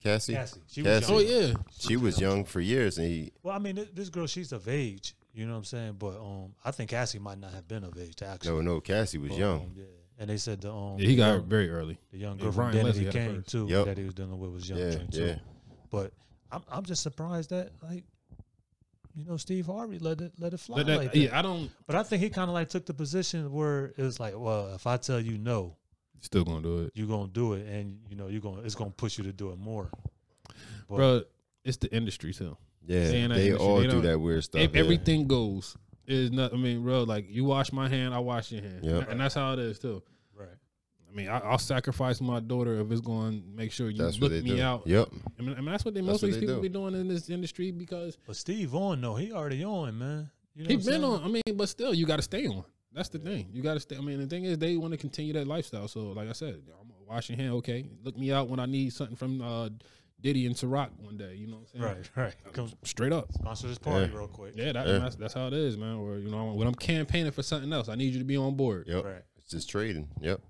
Cassie. Was young. Oh yeah, she was young for years, and he. Well, I mean, this girl, she's of age. You know what I'm saying? But I think Cassie might not have been of age to actually. No, Cassie was young. Yeah. And they said the he got out very early. The young girl from Diddy came too, that he was dealing with was young too. But I'm just surprised that, like, you know, Steve Harvey let it fly like that. Yeah, I don't. But I think he kind of like took the position where it was like, well, if I tell you no, you're still gonna do it. You're gonna do it, and you know it's gonna push you to do it more. But, bro, it's the industry too. Yeah, they all do that weird stuff. Everything goes. Is not. I mean, bro, like you wash my hand, I wash your hand, and that's how it is too. Right. I mean, I'll sacrifice my daughter if it's going to make sure you look me out. Yep. I mean, that's what they mostly people be doing in this industry because. But Steve on though, he already on, man. You know he's been on. I mean, but still, you got to stay on. That's the thing. You got to stay. I mean, the thing is, they want to continue that lifestyle. So, like I said, I'm gonna wash your hand. Okay, look me out when I need something from Diddy and Ciroc one day. You know what I'm saying? Right. Comes straight up. Sponsor this party real quick. Yeah, that's how it is, man. Where you know when I'm campaigning for something else, I need you to be on board. Yep. Right. It's just trading. Yep.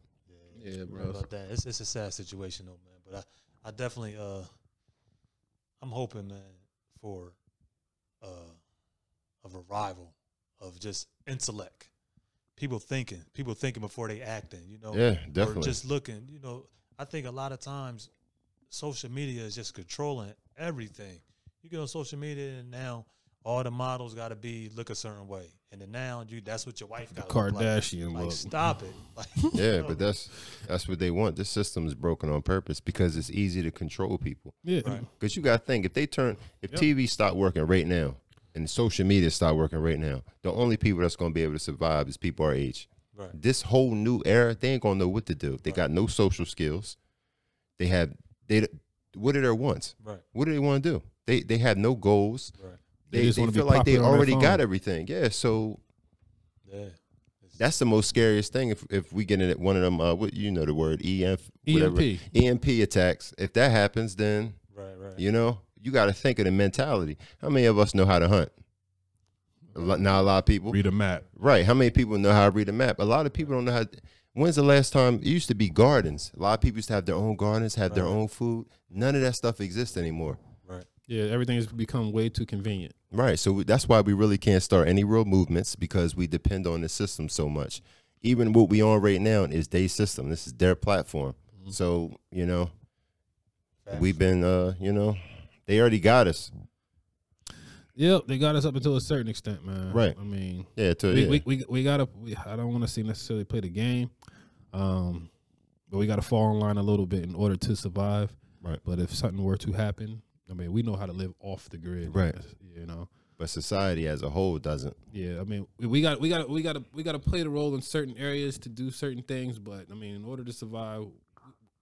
Yeah, bro. About that. It's a sad situation, though, man. But I definitely, I'm hoping, man, for a revival of just intellect. People thinking before they acting, you know. Yeah, definitely. Or just looking, you know. I think a lot of times social media is just controlling everything. You get on social media and now all the models got to look a certain way. And then now that's what your wife got. Kardashian look. Like, stop it. Like, yeah, but that's what they want. This system is broken on purpose because it's easy to control people. Yeah. Right. Because you got to think, if TV stopped working right now and social media stopped working right now, the only people that's going to be able to survive is people our age. Right. This whole new era, they ain't going to know what to do. They got no social skills. What are their wants? Right. What do they want to do? They have no goals. Right. They feel like they already got everything. Yeah, so that's the most scariest thing. If we get in at one of them, you know the word, EMP attacks. If that happens, then, you know, you got to think of the mentality. How many of us know how to hunt? Not a lot of people. Read a map. Right. How many people know how to read a map? A lot of people don't know how to. When's the last time? It used to be gardens. A lot of people used to have their own gardens, have their own food. None of that stuff exists anymore. Yeah, everything has become way too convenient. Right, so that's why we really can't start any real movements because we depend on the system so much. Even what we on right now is their system. This is their platform. Mm-hmm. So, you know, we've been, you know, they already got us. Yep, they got us up until a certain extent, man. Right. I mean, we got to, I don't want to see necessarily play the game, but we got to fall in line a little bit in order to survive. Right. But if something were to happen, I mean, we know how to live off the grid, right? You know, but society as a whole doesn't. Yeah, I mean, we got to play the role in certain areas to do certain things. But I mean, in order to survive,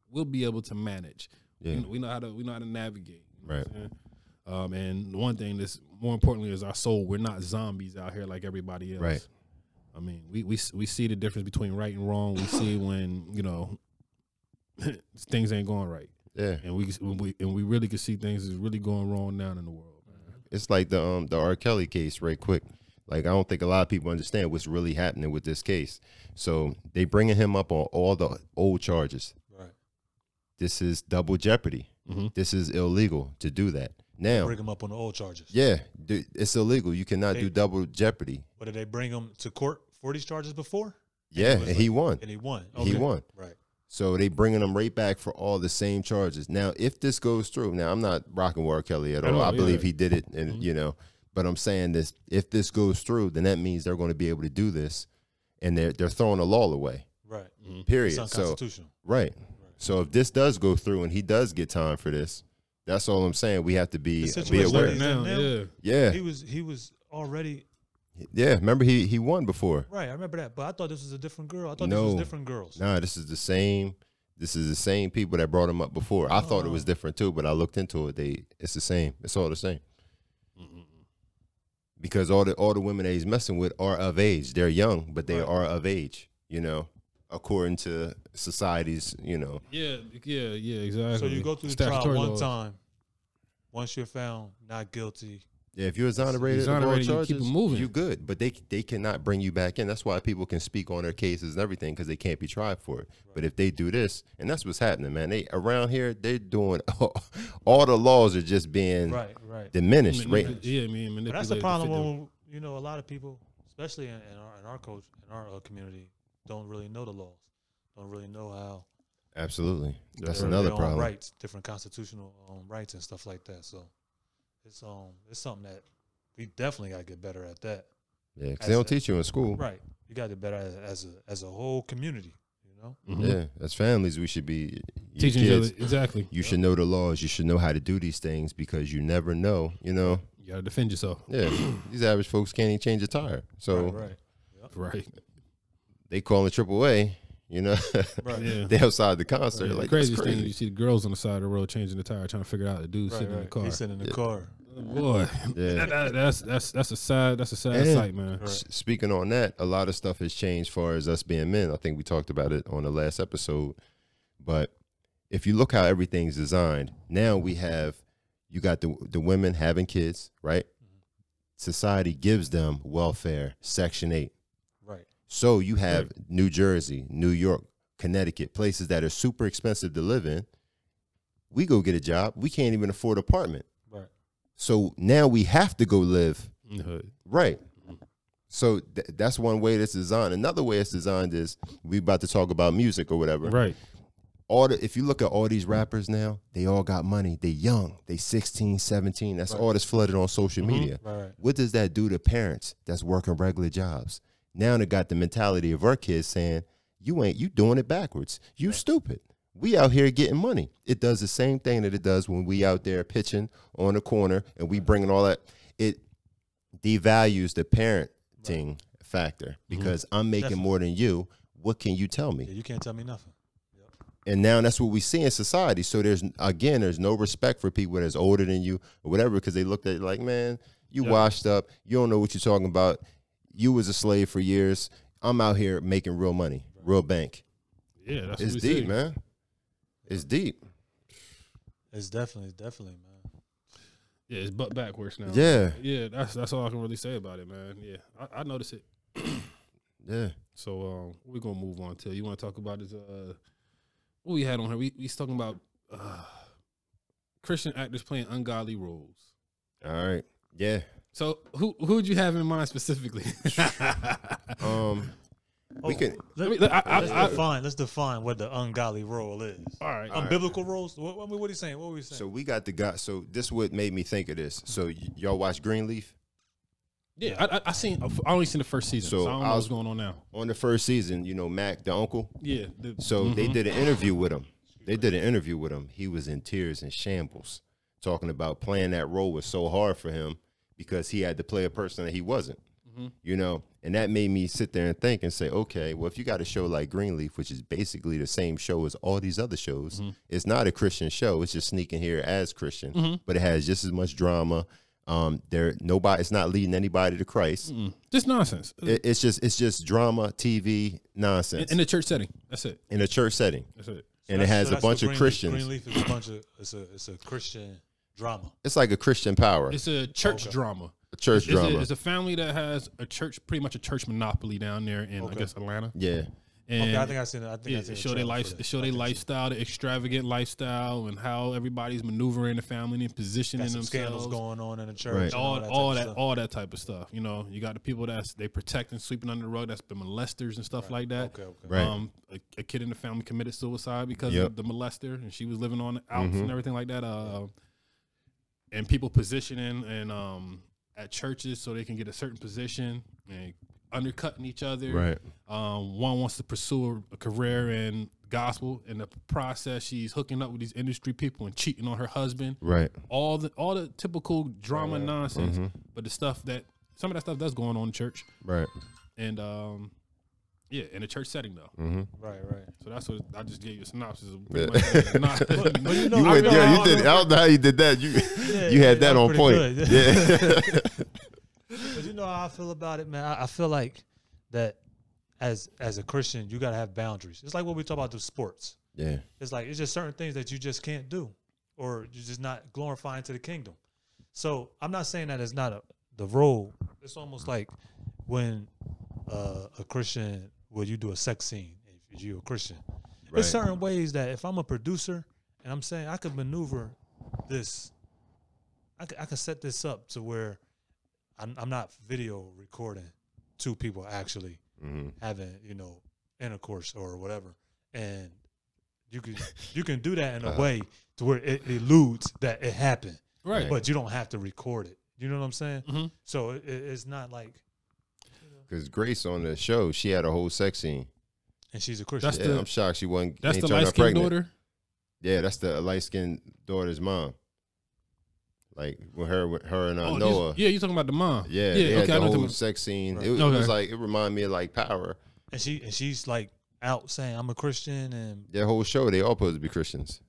we'll be able to manage. Yeah, we know how to navigate. Right. And one thing that's more importantly is our soul. We're not zombies out here like everybody else. Right. I mean, we see the difference between right and wrong. We see when you know things ain't going right. Yeah, and we really can see things is really going wrong now in the world, man. It's like the R. Kelly case, right quick. Like I don't think a lot of people understand what's really happening with this case. So they bringing him up on all the old charges. Right. This is double jeopardy. Mm-hmm. This is illegal to do that. Now bring him up on the old charges. Yeah, it's illegal. You cannot do double jeopardy. But did they bring him to court for these charges before? Yeah, and he won. And he won. Okay. He won. Right. So they bringing them right back for all the same charges. Now, if this goes through, now I'm not rocking with R. Kelly at all. I believe he did it, and you know. But I'm saying this: if this goes through, then that means they're going to be able to do this, and they're throwing the law away. Right. Period. It's unconstitutional. So, right. So if this does go through, and he does get time for this, that's all I'm saying. We have to be aware. Yeah. He was already. Yeah, remember he won before. Right, I remember that. But I thought this was a different girl. I thought this was different girls. No, this is the same people that brought him up before. I thought it was different too, but I looked into it. It's the same. It's all the same. Mm-mm. Because all the women that he's messing with are of age. They're young, but they are of age, you know, according to society's, you know. Yeah, exactly. So you go through the trial one time. Once you're found not guilty. Yeah, if you're exonerated charges, you keep them moving. You're good, but they cannot bring you back in. That's why people can speak on their cases and everything because they can't be tried for it. Right. But if they do this, and that's what's happening, man. They around here, they're doing all the laws are just being diminished. Yeah, I mean, but that's the problem when you know a lot of people, especially in our community, don't really know the laws. don't really know how. Absolutely, that's another problem. Rights, different constitutional rights and stuff like that. So it's something that we definitely gotta get better at that. Yeah, because they don't teach you in school. Right, you gotta get better at it as a whole community. Mm-hmm. Yeah, as families, we should be teaching kids, each other. Exactly. You should know the laws. You should know how to do these things because you never know. You know, you gotta defend yourself. Yeah, these average folks can't even change a tire. So right. They calling AAA. You know, they outside the concert. Right. Like the craziest thing, you see the girls on the side of the road changing the tire, trying to figure out the dude sitting in the car. He's sitting in the car. Oh, boy, that's a sad sight, man. Right. Speaking on that, a lot of stuff has changed as far as us being men. I think we talked about it on the last episode. But if you look how everything's designed, now we have, you got the women having kids, right? Mm-hmm. Society gives them welfare, Section 8. Right. So you have New Jersey, New York, Connecticut, places that are super expensive to live in. We go get a job. We can't even afford an apartment. So now we have to go live in the hood. Right. So that's one way that's designed. Another way it's designed is we about to talk about music or whatever. Right. If you look at all these rappers now, they all got money. They young. They 16, 17. That's all that's flooded on social media. Right. What does that do to parents that's working regular jobs? Now they got the mentality of our kids saying, you doing it backwards. You stupid. We out here getting money. It does the same thing that it does when we out there pitching on the corner and we bringing all that. It devalues the parenting factor because I'm making more than you. What can you tell me? Yeah, you can't tell me nothing. Yep. And now that's what we see in society. So there's no respect for people that's older than you or whatever because they looked at it like, man, you washed up. You don't know what you're talking about. You was a slave for years. I'm out here making real money, real bank. Yeah, that's it's deep, man. It's deep. It's definitely, man. Yeah, it's butt backwards now. Yeah. Man. Yeah, that's all I can really say about it, man. Yeah, I notice it. Yeah. So we're going to move on to, you want to talk about this, what we had on her? We was talking about Christian actors playing ungodly roles. All right. Yeah. So who'd you have in mind specifically? Let's define what the ungodly role is. All right. Unbiblical roles? What are you saying? What were we saying? So we got the guy. So this what made me think of this. So y'all watch Greenleaf? Yeah, I only seen the first season. So I don't know what's going on now. On the first season, you know, Mac, the uncle. Yeah. So they did an interview with him. He was in tears and shambles, talking about playing that role was so hard for him because he had to play a person that he wasn't. You know, and that made me sit there and think and say, okay, well, if you got a show like Greenleaf, which is basically the same show as all these other shows, it's not a Christian show. It's just sneaking here as Christian, but it has just as much drama. It's not leading anybody to Christ. Just nonsense. It's just drama, TV, nonsense. In a church setting. That's it. In a church setting. That's it. And it has a bunch of Christians. Greenleaf is a bunch of, it's a Christian drama. It's like a Christian Power. It's a church drama. It's a family that has a church, pretty much a church monopoly down there in, I guess, Atlanta. Yeah. And I think I've seen it. Show their lifestyle, the extravagant lifestyle, and how everybody's maneuvering the family and positioning themselves. Scandals going on in the church. Right. All that type of stuff. You know, you got the people they protect and sweeping under the rug that's been molesters and stuff like that. Right. A kid in the family committed suicide because of the molester, and she was living on the outs and everything like that. And people positioning and at churches so they can get a certain position and undercutting each other. Right. One wants to pursue a career in gospel. In the process, she's hooking up with these industry people and cheating on her husband. Right. All the typical drama nonsense, but the stuff some of that stuff that's going on in church. Right. And in a church setting though. Right. So that's what I just gave you a synopsis of. But you know, I don't know how you did that. You had that on point. Good. Yeah. But you know how I feel about it, man. I feel like that as a Christian, you gotta have boundaries. It's like what we talk about through sports. Yeah. It's like it's just certain things that you just can't do, or you're just not glorifying to the kingdom. So I'm not saying that it's not the role. It's almost like when a Christian. Well, you do a sex scene if you're a Christian. Right. There's certain ways that if I'm a producer and I'm saying I could maneuver this, I could set this up to where I'm not video recording two people actually having, you know, intercourse or whatever. and you can do that in a way to where it eludes that it happened, right? But you don't have to record it. You know what I'm saying? Mm-hmm. So it's not like, because Grace on the show, she had a whole sex scene, and she's a Christian. Yeah, I'm shocked she wasn't. That's the light skinned daughter. Yeah, that's the light skinned daughter's mom. Like with her and Noah. Yeah, you talking about the mom? Yeah, yeah. They had the whole sex scene. Right. It was like, it reminded me of like Power. And she's like out saying, "I'm a Christian," and their whole show, they all supposed to be Christians.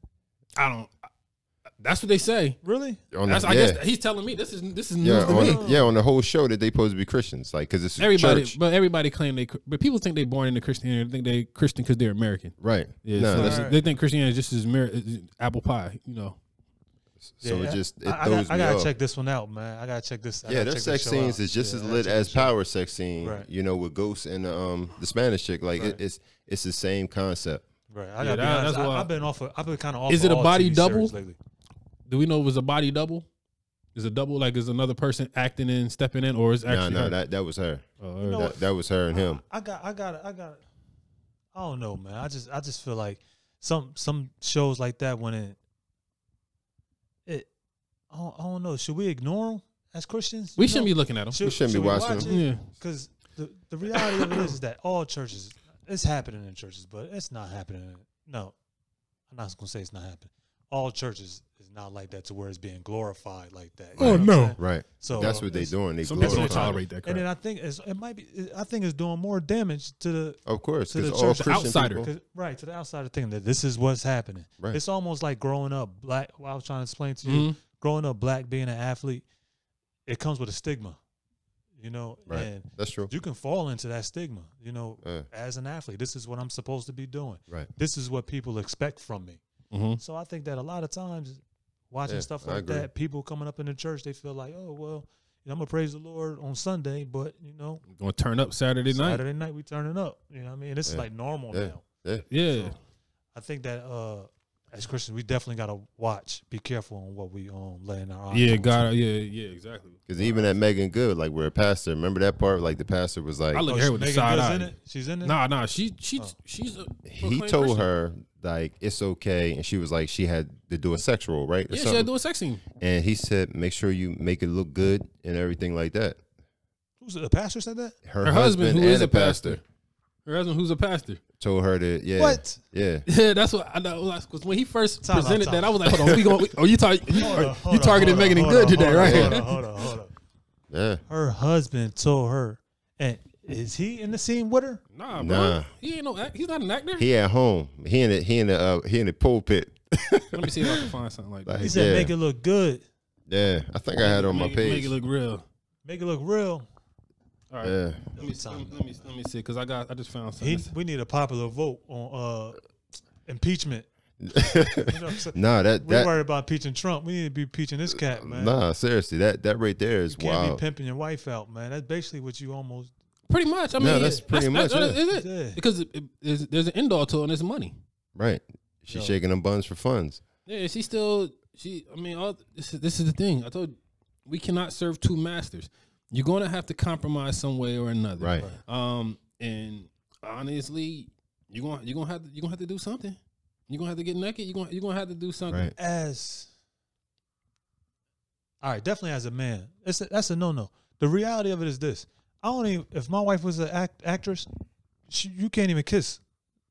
That's what they say. Really? I guess he's telling me this is news to me. Yeah, on the whole show that they supposed to be Christians, like, because it's everybody. Church. But everybody claim but people think they born into Christianity. They think they Christian because they're American, right? Yeah, they think Christianity is just as apple pie, you know. So yeah, I gotta check this one out, man. I gotta check this. Yeah, their sex scenes is just as lit as Power sex scene, right? You know, with Ghost and the Spanish chick. Like, right. it's the same concept, right? I gotta be honest. I've been kind of off. Is it a body double? Do we know it was a body double? Is a double like is another person acting in, stepping in, or is actually no? Her? That was her. You know, that was her and him. I got. I don't know, man. I just feel like some shows like that when it. I don't know. Should we ignore them as Christians? We shouldn't be looking at them. We shouldn't be watching them. Yeah. Because the reality of it is that all churches, it's happening in churches, but it's not happening. No, I'm not going to say it's not happening. All churches is not like that to where it's being glorified like that. Oh, no. Right. So that's what they're doing. They tolerate that crap. And then I think it's doing more damage to the of course to the church, the outsider, right? To the outsider thing that this is what's happening. Right. It's almost like growing up black. Well, I was trying to explain to you. Mm-hmm. Growing up black, being an athlete, it comes with a stigma, you know. Right. And that's true. You can fall into that stigma, you know, as an athlete. This is what I'm supposed to be doing. Right. This is what people expect from me. Mm-hmm. So I think that a lot of times watching stuff like that, people coming up in the church, they feel like, oh, well, you know, I'm going to praise the Lord on Sunday, but, you know. I'm going to turn up Saturday night. Saturday night, we turning up. You know what I mean? It's like normal now. Yeah. Yeah. So I think that as Christians, we definitely gotta watch, be careful on what we let in our eyes. Yeah, exactly. Because even at Megan Good, like we're a pastor. Remember that part? Like the pastor was like, "I look at her with the side eye." She's in it. Nah. She's. He told Christian. Her like it's okay, and she was like, she had to do a sex role, right? Yeah, she had to do a sex scene. And he said, make sure you make it look good and everything like that. Who's the pastor said that? Her husband, who is a pastor. Her husband, who's a pastor, told her that. Yeah. What? Yeah. Yeah. That's what I know. Because when he first presented that, I was like, "Hold on, we going? Oh, you targeted Megan Good today, right?" Hold on. Yeah. Her husband told her, and is he in the scene with her? Nah, bro. He ain't he's not an actor. He at home. He in the pulpit. Let me see if I can find something like that. He said, "Make it look good." Yeah, I think I had it on my page. Make it look real. Make it look real. All right. Yeah. Let me see, because I just found something. We need a popular vote on impeachment. You know what I'm saying? Nah, we're worried about impeaching Trump. We need to be impeaching this cat, man. Nah, seriously, that right there is wild. You can't be pimping your wife out, man. That's basically what you almost. Pretty much. I mean, that's pretty much it. Yeah. Because there's an end all to it, and it's money. Right. She's shaking them buns for funds. Yeah, this is the thing. I told you, we cannot serve two masters. You're going to have to compromise some way or another. Right. And honestly, you're going to have to do something. You're going to have to get naked. You're going to have to do something. Right. Definitely as a man. That's a no-no. The reality of it is this. If my wife was an actress, you can't even kiss.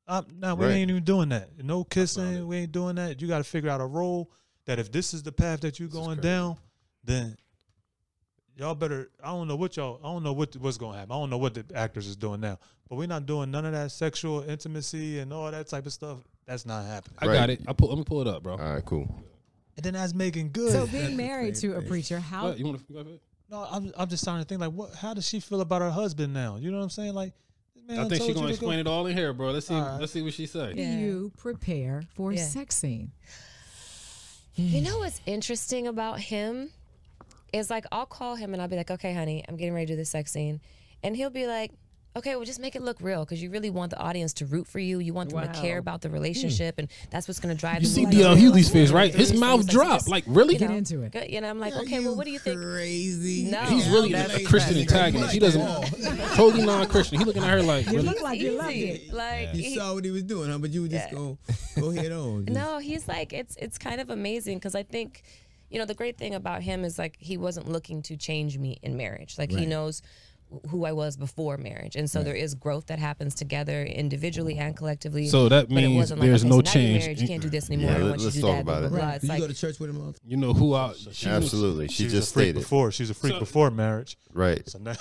We ain't even doing that. No kissing. We ain't doing that. You got to figure out a role that if this is the path that you're going down, then y'all better. I don't know what's gonna happen. I don't know what the actors is doing now. But we're not doing none of that sexual intimacy and all that type of stuff. That's not happening. I got it. Let me pull it up, bro. All right, cool. And then that's Megan Good. So being married to a preacher, how you want to? No, I'm just starting to think like, what? How does she feel about her husband now? You know what I'm saying? Like, man, I think she's gonna explain it all in here, bro. Let's see. Right. Let's see what she says. Yeah. You prepare for a sex scene. You know what's interesting about him? It's like, I'll call him and I'll be like, okay, honey, I'm getting ready to do the sex scene. And he'll be like, okay, well, just make it look real, because you really want the audience to root for you. You want them to care about the relationship, and that's what's going to drive you. You see Dion Hughley's face, right? His mouth dropped. Like, really? Get into it. You know, I'm like, okay, well, what do you think? Crazy. No. He's really a Christian antagonist. He doesn't, totally non-Christian. He looking at her like, you look like you loved it. Like, you saw what he was doing, huh? But you would just go head on. No, he's like, it's kind of amazing, because I think, you know, the great thing about him is, like, he wasn't looking to change me in marriage. Like, he knows who I was before marriage, and so there is growth that happens together individually and collectively. So that means there's no change. You can't do this anymore. Yeah, let's talk about it. You go to church with him. You know who I absolutely. She just stated before she was a freak before marriage. Right. So now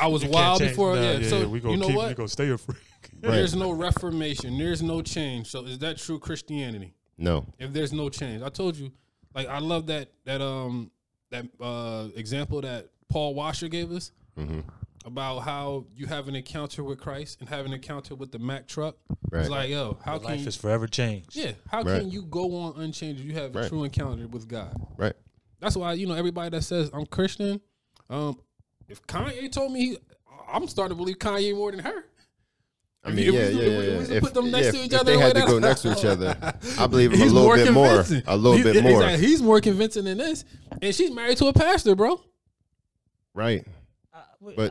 I was wild before. Yeah. So we gonna keep. We gonna stay a freak. There's no reformation. There's no change. So is that true Christianity? No. If there's no change, I told you. Like, I love that example that Paul Washer gave us. Mm-hmm. About how you have an encounter with Christ and have an encounter with the Mack truck. Right. It's like, yo, how can life is forever changed? Yeah, how can you go on unchanged if you have a true encounter with God? Right. That's why, you know, everybody that says I'm Christian, if Kanye told me, I'm starting to believe Kanye more than her. I mean, if put them next to each other, if they had to go next to each other, I believe him a little bit more. Exactly. He's more convincing than this, and she's married to a pastor, bro. Right. But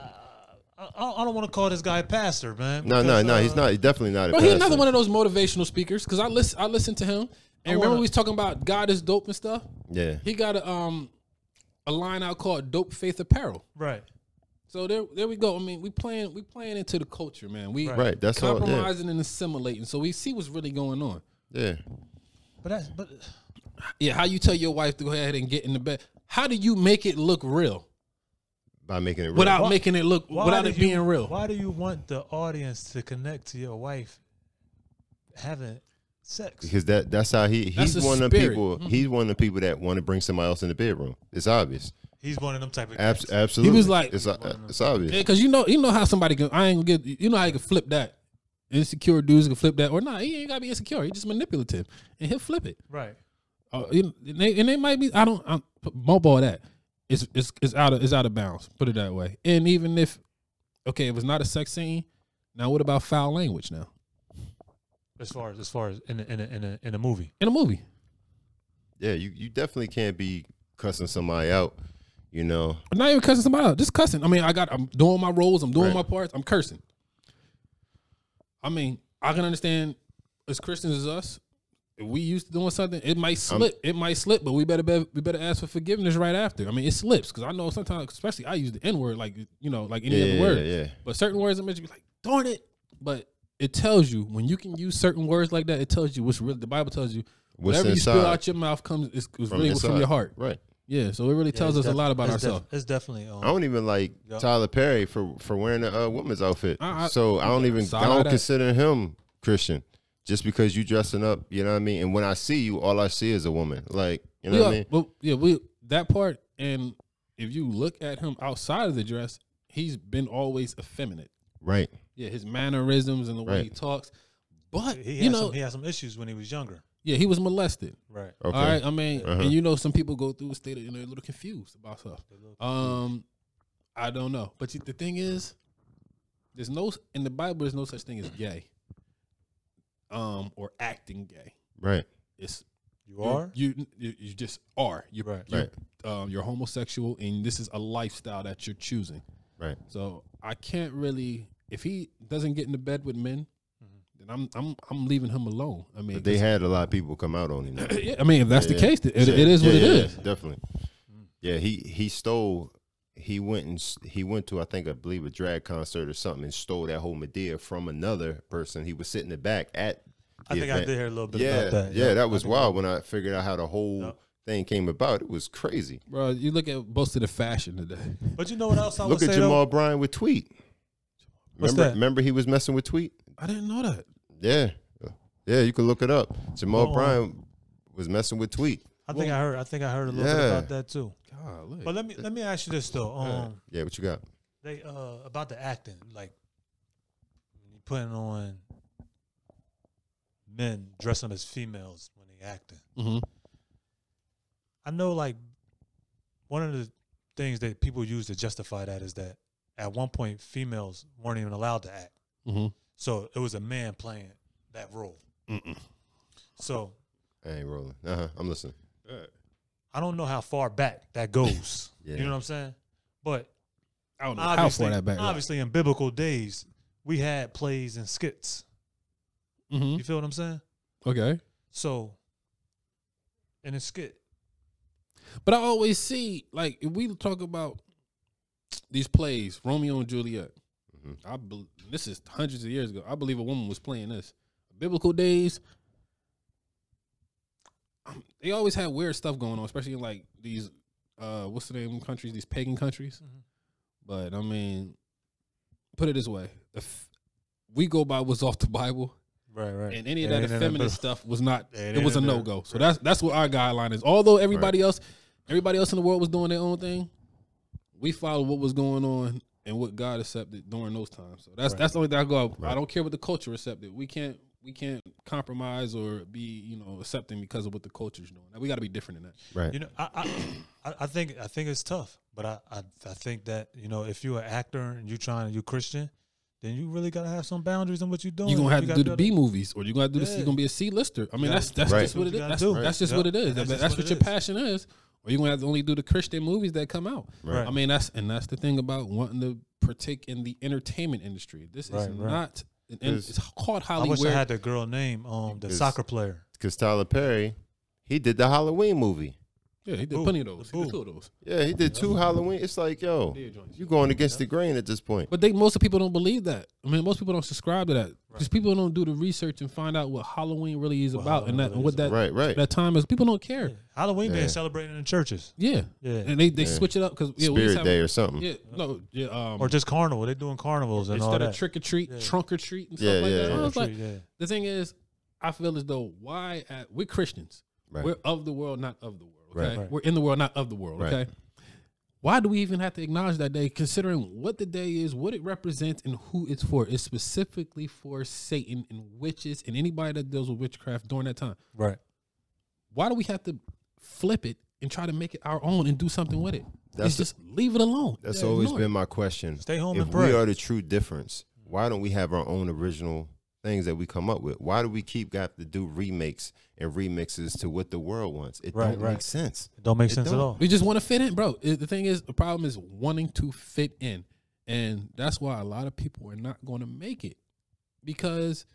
I don't want to call this guy a pastor, man. Because, no, he's not. He's definitely not a pastor. But he's another one of those motivational speakers, because I listen to him. And remember we was talking about God is dope and stuff? Yeah. He got a line out called Dope Faith Apparel. Right. So there we go. I mean, we playing into the culture, man. We that's compromising and assimilating. So we see what's really going on. Yeah. But yeah, how you tell your wife to go ahead and get in the bed. How do you make it look real? By making it real. Without it being real. Why do you want the audience to connect to your wife having sex? Because that's how he's one of the people. Mm-hmm. He's one of the people that want to bring somebody else in the bedroom. It's obvious. He's one of them type of guys. Absolutely. He was like, it's obvious. Because you know how somebody can. You know how you can flip that. Insecure dudes can flip that, or not. He ain't gotta be insecure. He's just manipulative, and he'll flip it. Right. And they might be. I mobile that. It's out of bounds. Put it that way. And even if, okay, it was not a sex scene. Now, what about foul language? Now, as far as in a movie, yeah, you definitely can't be cussing somebody out. You know, I'm not even cussing somebody out. Just cussing. I mean, I'm doing my roles. I'm doing my parts. I'm cursing. I mean, I can understand as Christians as us. If we used to doing something, it might slip. But we better ask for forgiveness right after. I mean, it slips, because I know sometimes, especially I use the N word, like, you know, like any other word. Yeah. But certain words, I'm meant to be like, darn it. But it tells you when you can use certain words like that. It tells you what's really. The Bible tells you whatever you spill out your mouth comes. It's really what's from your heart. Right. Yeah. So it really tells us a lot about ourselves. It's definitely. I don't even like Tyler Perry for wearing a woman's outfit. So I don't even. I don't consider him Christian. Just because you dressing up, you know what I mean? And when I see you, all I see is a woman. Like, you know what I mean? Well, yeah, that part, and if you look at him outside of the dress, he's been always effeminate. Right. Yeah, his mannerisms and the way he talks. But, he had some issues when he was younger. Yeah, he was molested. Right. Okay. All right, I mean, and you know some people go through a state of, you know, a little confused about stuff. I don't know. But the thing is, in the Bible, there's no such thing as gay. Or acting gay, right? It's you just are. You're homosexual, and this is a lifestyle that you're choosing, right? So I can't really. If he doesn't get into bed with men, then I'm leaving him alone. I mean, but they had a lot of people come out on him. Yeah, I mean, if that's the case, it is what it is. Definitely. Yeah, he stole. He went to, I believe a drag concert or something, and stole that whole Madea from another person. He was sitting in the back at the event. I did hear a little bit about that. Yeah, that was wild when I figured out how the whole thing came about. It was crazy. Bro, you look at most of the fashion today. But you know what else I would say, look at Jamal Bryan with Tweet. Remember he was messing with Tweet? I didn't know that. Yeah. Yeah, you can look it up. Jamal Bryan was messing with Tweet. I think I heard a little bit about that too. Golly. But let me ask you this though. Yeah, what you got? They about the acting, like putting on men dressing as females when they acting. Mm-hmm. I know, like, one of the things that people use to justify that is that at one point females weren't even allowed to act. Mm-hmm. So it was a man playing that role. Mm-mm. So I ain't rolling. I'm listening. I don't know how far back that goes. Yeah. You know what I'm saying? But I don't know how far that back. Obviously, in biblical days, we had plays and skits. Mm-hmm. You feel what I'm saying? Okay. So, in a skit. But I always see, like, if we talk about these plays, Romeo and Juliet. Mm-hmm. This is hundreds of years ago. I believe a woman was playing this. Biblical days, they always had weird stuff going on, especially in, like, these, what's the name of countries, these pagan countries. Mm-hmm. But, I mean, put it this way. If we go by what's off the Bible. Right, right. And any of that feminist stuff was not, it was a no-go. So that's what our guideline is. Although everybody else in the world was doing their own thing, we followed what was going on and what God accepted during those times. So that's the only thing I go out. Right. I don't care what the culture accepted. We can't compromise or be, you know, accepting because of what the culture's doing. We got to be different than that. Right. You know, I think it's tough, but I think that, you know, if you're an actor and you're Christian, then you really gotta have some boundaries on what you're doing. You're gonna have to do the B movies, or you're gonna do the C. You're gonna be a C lister. I mean, that's just what it is. That's just what it is. That's what your passion is. Or you're gonna have to only do the Christian movies that come out. Right. I mean, that's the thing about wanting to partake in the entertainment industry. This is not. It's called Hollywood. I wish I had the girl name. The soccer player. Because Tyler Perry, he did the Halloween movie. Yeah, he did plenty of those. He did two of those. Yeah, he did two Halloween. It's like, yo, you're going against the grain at this point. But most people don't believe that. I mean, most people don't subscribe to that. Because people don't do the research and find out what Halloween really is about and what that that time is. People don't care. Yeah. Halloween being celebrated in churches. Yeah. Yeah. And they switch it up. Cause, Spirit Day or something. Yeah. No. Yeah, or just carnival. They're doing carnivals and all that. Instead of trick-or-treat, trunk-or-treat and stuff like that. I was like, the thing is, I feel as though we're Christians. We're of the world, not of the world. Okay? Right. We're in the world, not of the world, okay? Right. Why do we even have to acknowledge that day, considering what the day is, what it represents, and who it's for? It's specifically for Satan and witches and anybody that deals with witchcraft during that time. Right. Why do we have to flip it and try to make it our own and do something with it? Just leave it alone. That's always been my question. Stay home and pray. If we are the true difference, why don't we have our own original things that we come up with? Why do we got to do remakes and remixes to what the world wants? It don't make sense. It don't make sense at all. We just want to fit in, bro. The thing is, the problem is wanting to fit in, and that's why a lot of people are not going to make it, because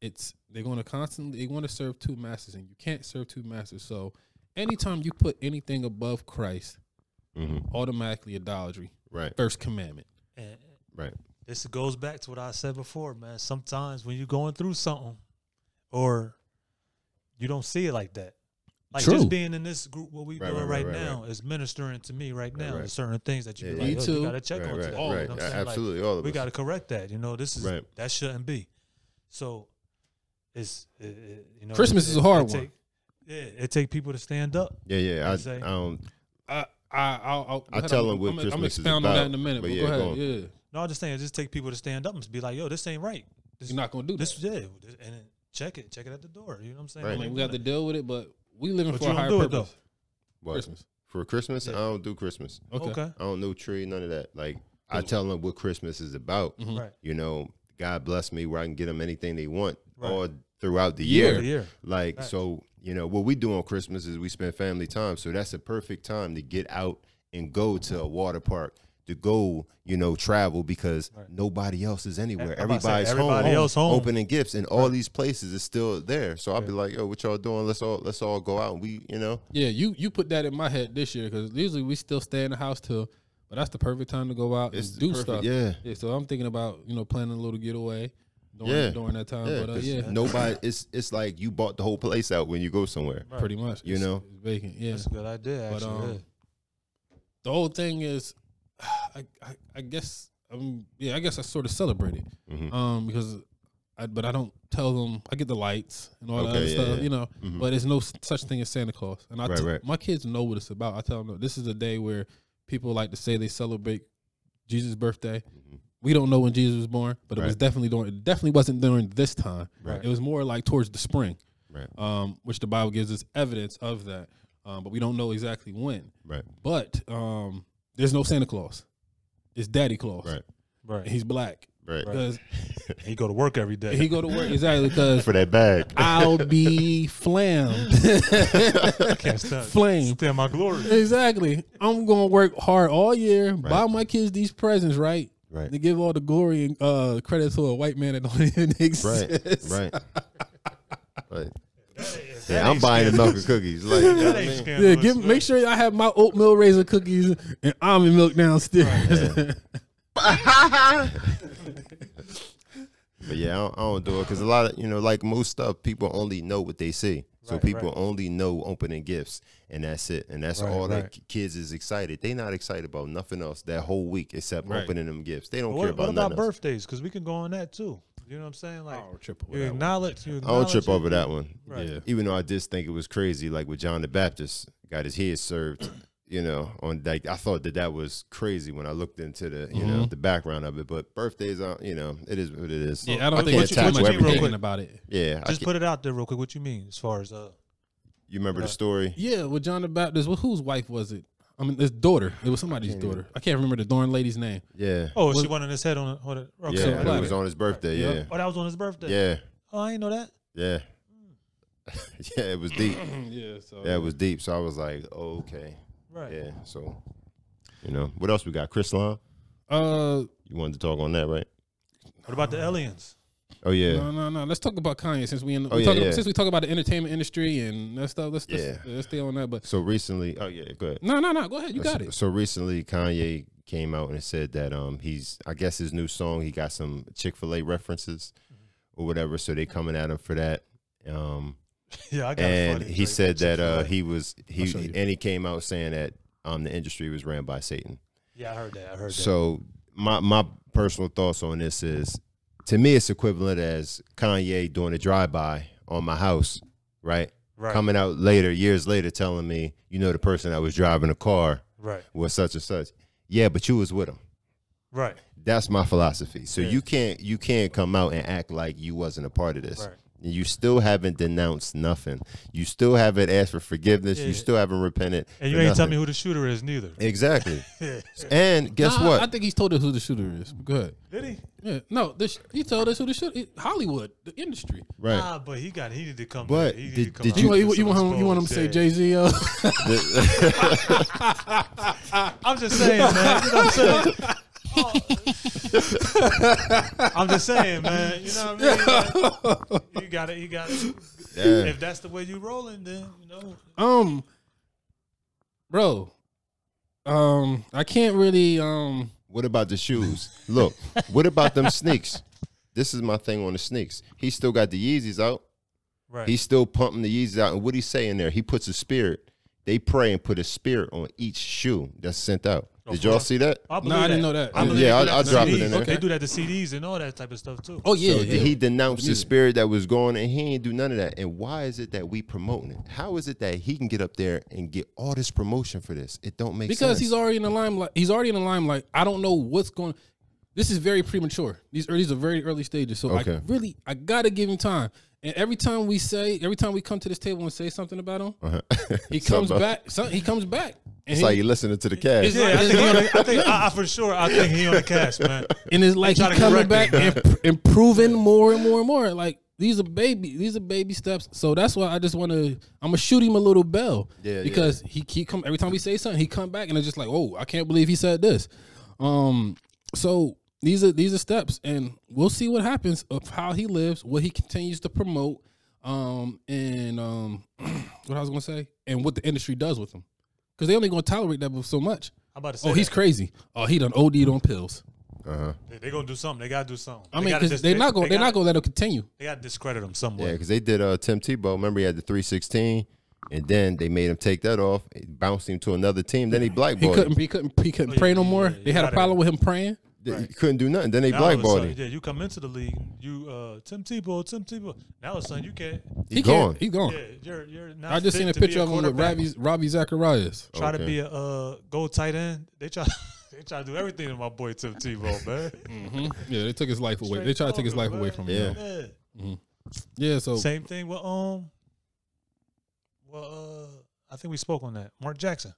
they're going to constantly want to serve two masters, and you can't serve two masters. So anytime you put anything above Christ, automatically idolatry. Right. First commandment. Right. This goes back to what I said before, man. Sometimes when you're going through something or you don't see it like that. Like just being in this group, what we're doing right now is ministering to me right now. There's certain things that you like, you got to check on today. You know what I'm saying? Absolutely, like, all of we got to correct that. You know, this is that shouldn't be. So it's you know, Christmas is a hard one. It take people to stand up. Yeah, yeah. I tell them what Christmas is about. I'm expound on that in a minute. But go ahead. Yeah. No, I'm just saying, just take people to stand up and be like, yo, this ain't right. You're not going to do this. Yeah, and check it at the door. You know what I'm saying? Right. I mean, we have to deal with it, but we living for a higher purpose. What? Christmas. For Christmas, I don't do Christmas. Okay. I don't do tree, none of that. Like, I tell them what Christmas is about. Mm-hmm. Right. You know, God bless me where I can get them anything they want all throughout the year. Like, so, you know, what we do on Christmas is we spend family time. So that's a perfect time to get out and go to a water park. To go, you know, travel, because nobody else is anywhere. Everybody's home, opening gifts, and all these places is still there. So I'll be like, yo, what y'all doing? Let's all go out. And we, you know. Yeah, you put that in my head this year, because usually we still stay in the house but that's the perfect time to go out and do stuff. Yeah. So I'm thinking about, you know, planning a little getaway during that time. Yeah, but nobody. It's like you bought the whole place out when you go somewhere. Right. Pretty much. You know, it's vacant. Yeah, that's a good idea. Actually, but the whole thing is. I guess I sort of celebrate it, because but I don't tell them. I get the lights and all that stuff, you know. Mm-hmm. But there's no such thing as Santa Claus, and my kids know what it's about. I tell them this is a day where people like to say they celebrate Jesus' birthday. Mm-hmm. We don't know when Jesus was born, but it was definitely It definitely wasn't during this time. Right. It was more like towards the spring, which the Bible gives us evidence of that, but we don't know exactly when. Right. But there's no Santa Claus. It's daddy clothes. Right. Right. And he's black. Right. Because he go to work every day. He go to work, exactly, because for that bag. I'll be flammed. I can't stand my glory. Exactly. I'm gonna work hard all year, right. Buy my kids these presents, right? Right. To give all the glory and credit to a white man that don't even exist. Right. Right. Right. Yeah, I'm buying enough cookies. Like, you know what I mean? Yeah, make sure I have my oatmeal raisin cookies and almond milk downstairs. Right. But yeah, I don't do it because a lot of, you know, like most stuff, people only know what they see. So right, people only know opening gifts, and that's it. And that's all that kids is excited. They not excited about nothing else that whole week except opening them gifts. They don't care about nothing. What about birthdays? Because we can go on that too. You know what I'm saying? Like, I don't trip over that one. Right. Yeah. Even though I just think it was crazy, like with John the Baptist, got his head served, you know, on like, I thought that was crazy when I looked into the, you know, the background of it. But birthdays are, you know, it is what it is. Yeah, I don't think too much thinking about it. Yeah. Just put it out there real quick. What you mean as far as, you remember the story? Yeah. With John the Baptist, whose wife was it? I mean, his daughter. It was somebody's daughter. I can't remember the darn lady's name. Yeah. Oh, she went on his head on it. Okay. Yeah, it was on his birthday. Yeah. Oh, that was on his birthday. Yeah. Oh, I didn't know that. Yeah. Yeah, it was deep. Yeah. So that was deep. So I was like, oh, okay. Right. Yeah. So, you know, what else we got? Chris Long. You wanted to talk on that, right? What about the aliens? Oh yeah. No. Let's talk about Kanye since we talk about the entertainment industry and that stuff. Let's stay on that. But so recently, go ahead. No. Go ahead. You got it. So recently, Kanye came out and said that he's, I guess, his new song, he got some Chick-fil-A references or whatever. So they coming at him for that. Yeah, I got and he said that he came out saying that the industry was ran by Satan. Yeah, I heard that. So my personal thoughts on this is, to me, it's equivalent as Kanye doing a drive-by on my house, right? Right. Coming out later, years later, telling me, you know, the person that was driving the car was such and such. Yeah, but you was with him. Right. That's my philosophy. So you can't come out and act like you wasn't a part of this. Right. You still haven't denounced nothing. You still haven't asked for forgiveness. Yeah. You still haven't repented. And you ain't tell me who the shooter is neither. Exactly. And guess what? I think he's told us who the shooter is. Go ahead. Did he? Yeah. No, he told us who the shooter is. Hollywood, the industry. Right. Ah, but he needed to come. But you want him to say Jay-Z? I'm just saying, man. You know what I'm saying? I'm just saying, man. You know what I mean? Man? You got it. You got it. Yeah. If that's the way you rolling, then you know. Bro. I can't really. What about the shoes? Look. What about them sneaks? This is my thing on the sneaks. He still got the Yeezys out. Right. He's still pumping the Yeezys out. And what he say in there? He puts a spirit. They pray and put a spirit on each shoe that's sent out. Did y'all see that? I didn't know that. I'll drop it in there. They do that to CDs and all that type of stuff too. Oh yeah, so he denounced the spirit that was going, and he ain't do none of that. And why is it that we promoting it? How is it that he can get up there and get all this promotion for this? It don't make sense. Because he's already in the limelight. I don't know what's going. This is very premature. These are very early stages. So I gotta give him time. And every time we come to this table and say something about him, he comes back. He comes back. It's like you're listening to the cast. Yeah, I think he on the cast, man. And it's like he's coming back and improving more and more and more. Like these are baby steps. So that's why I'm gonna shoot him a little bell. Yeah, because he keep coming. Every time we say something, he come back and it's just like, oh, I can't believe he said this. So these are steps, and we'll see what happens of how he lives, what he continues to promote, and what I was gonna say, and what the industry does with him. Cause they only gonna tolerate that so much. I'm about to say, he's crazy. Oh, he done OD'd on pills. They gonna do something. They gotta do something. I mean, they're not gonna let it continue. They gotta discredit him somewhere. Yeah, because they did Tim Tebow. Remember, he had the 316, and then they made him take that off, bounced him to another team. Then he blackballed. He couldn't pray no more. They had a problem with him praying. He couldn't do nothing. Then they blackballed him. Yeah, you come into the league, you Tim Tebow. Now all of a sudden you can't. He's gone. Yeah, you're not. I just seen a picture of him with Robbie Zacharias. Try to be a goal tight end. They try to do everything to my boy Tim Tebow, man. Yeah, they took his life away. They tried to take his life away from him. Yeah. Yeah. So same thing with I think we spoke on that. Mark Jackson.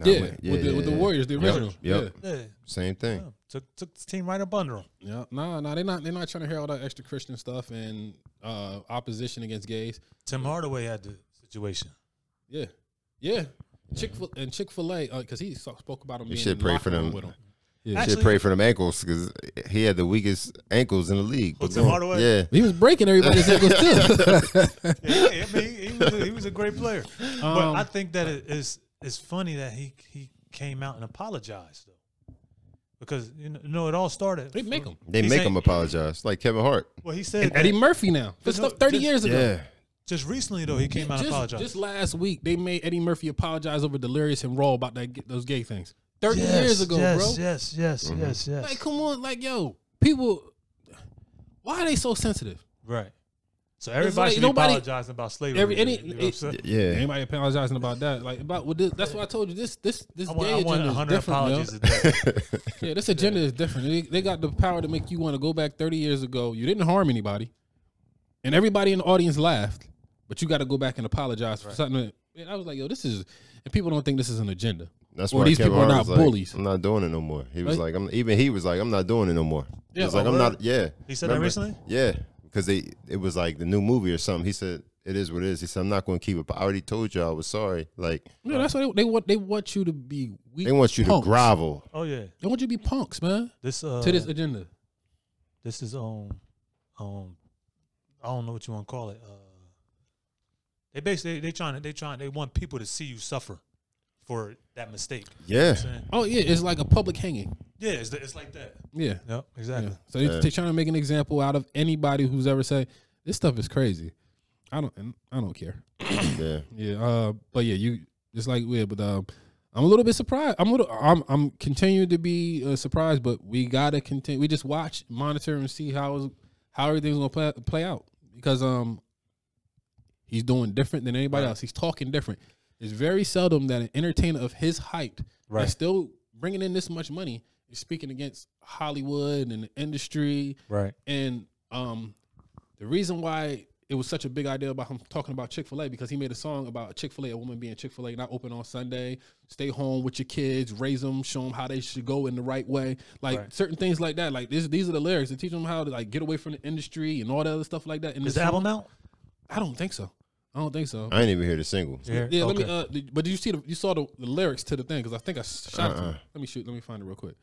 With the Warriors, the original. Yep. Yeah. Same thing. Yeah. Took this team right up under them. Yeah. No, they're not trying to hear all that extra Christian stuff and opposition against gays. Tim Hardaway had the situation. Yeah. Yeah. Chick-fil-A, because he spoke about him being in the locker room with him. Yeah. Actually, should pray for them ankles because he had the weakest ankles in the league. Yeah, he was breaking everybody's ankles too. Yeah, I mean, he was a great player. But I think that it's funny that he came out and apologized though, because it all started. They make him. They make him apologize, like Kevin Hart. Well, he said Eddie Murphy now. Just 30 years ago. Yeah. Just recently though, he came out and apologized. Just last week, they made Eddie Murphy apologize over Delirious and Raw about those gay things. 30 years ago, bro. Yes. Like, come on. Like, yo, people, why are they so sensitive? Right. So everybody should be apologizing about slavery. Anybody apologizing about that. Like, that's why I told you this I want 100 apologies a day. Yeah, this agenda is different. They got the power to make you want to go back 30 years ago. You didn't harm anybody. And everybody in the audience laughed. But you got to go back and apologize for something that, I was like, yo, this is, and people don't think this is an agenda. That's why these people are not bullies. I'm not doing it no more. He was like, I'm not doing it no more. Yeah, he was like, I'm not. Yeah, he said that recently. Yeah, because it was like the new movie or something. He said, it is what it is. He said, I'm not going to keep it. But I already told you I was sorry. Like, no, that's why they want you to be weak. They want you to grovel. Oh yeah, they want you to be punks, man. To this agenda. This is I don't know what you want to call it. They basically they want people to see you suffer for that mistake. Yeah. You know it's like a public hanging. Yeah, it's like that. Yeah. Yep, exactly. Yeah. So they're trying to make an example out of anybody who's ever said, this stuff is crazy. I don't care. Yeah. Yeah. But yeah, it's like weird, but I'm a little bit surprised. I'm continuing to be surprised, but we gotta continue. We just watch, monitor, and see how everything's gonna play out. Because he's doing different than anybody else. He's talking different. It's very seldom that an entertainer of his height that's still bringing in this much money is speaking against Hollywood and the industry. Right. And the reason why it was such a big idea about him talking about Chick-fil-A, because he made a song about Chick-fil-A, a woman being Chick-fil-A, not open on Sunday, stay home with your kids, raise them, show them how they should go in the right way. Like certain things like that. Like these are the lyrics that teach them how to like get away from the industry and all that other stuff like that. And is the album out? I don't think so. I ain't even hear the single. Yeah, okay. But did you see you saw the lyrics to the thing? Because I think I shot it. Let me find it real quick.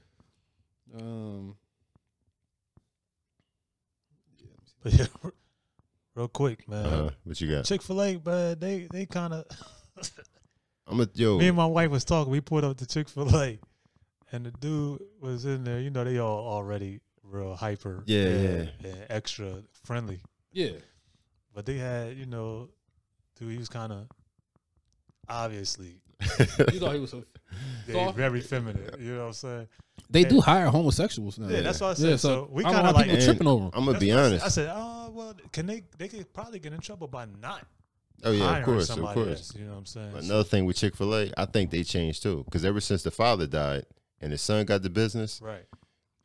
Real quick, man. What you got? Chick-fil-A, but they kind of. Me and my wife was talking. We pulled up to Chick-fil-A, and the dude was in there. You know, they all already real hyper. Yeah, and extra friendly. Yeah, but they had Dude, he was kind of obviously. You thought he was very feminine. You know what I'm saying? They do hire homosexuals now. Yeah, that's what I said. So we kind of like tripping over them. I'm gonna be honest. I said, oh well, can they? They could probably get in trouble by not. Oh yeah, of course. Else, you know what I'm saying? But another thing with Chick-fil-A, I think they changed too, because ever since the father died and the son got the business, right?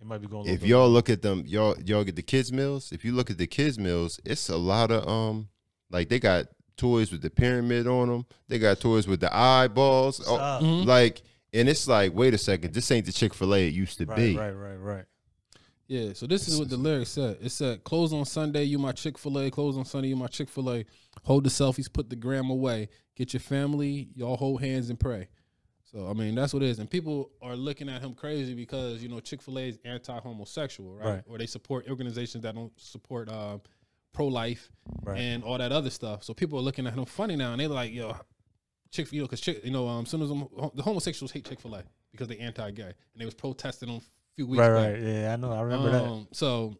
It might be going. If y'all look at them, y'all get the kids meals. If you look at the kids meals, it's a lot of like they got toys with the pyramid on them. They got toys with the eyeballs. Like, and it's like, wait a second, this ain't the Chick-fil-A it used to be. Right. Yeah, so this is what the lyrics said. It said, close on Sunday, you my Chick-fil-A. Close on Sunday, you my Chick-fil-A. Hold the selfies, put the gram away. Get your family, y'all hold hands and pray. So, I mean, that's what it is. And people are looking at him crazy because, Chick-fil-A is anti-homosexual, right? Or they support organizations that don't support pro-life and all that other stuff. So people are looking at him funny now, and they're like, yo, Chick-fil-A, because, soon as the homosexuals hate Chick-fil-A because they anti-gay, and they was protesting them a few weeks back. Right. Yeah, I know. I remember that. So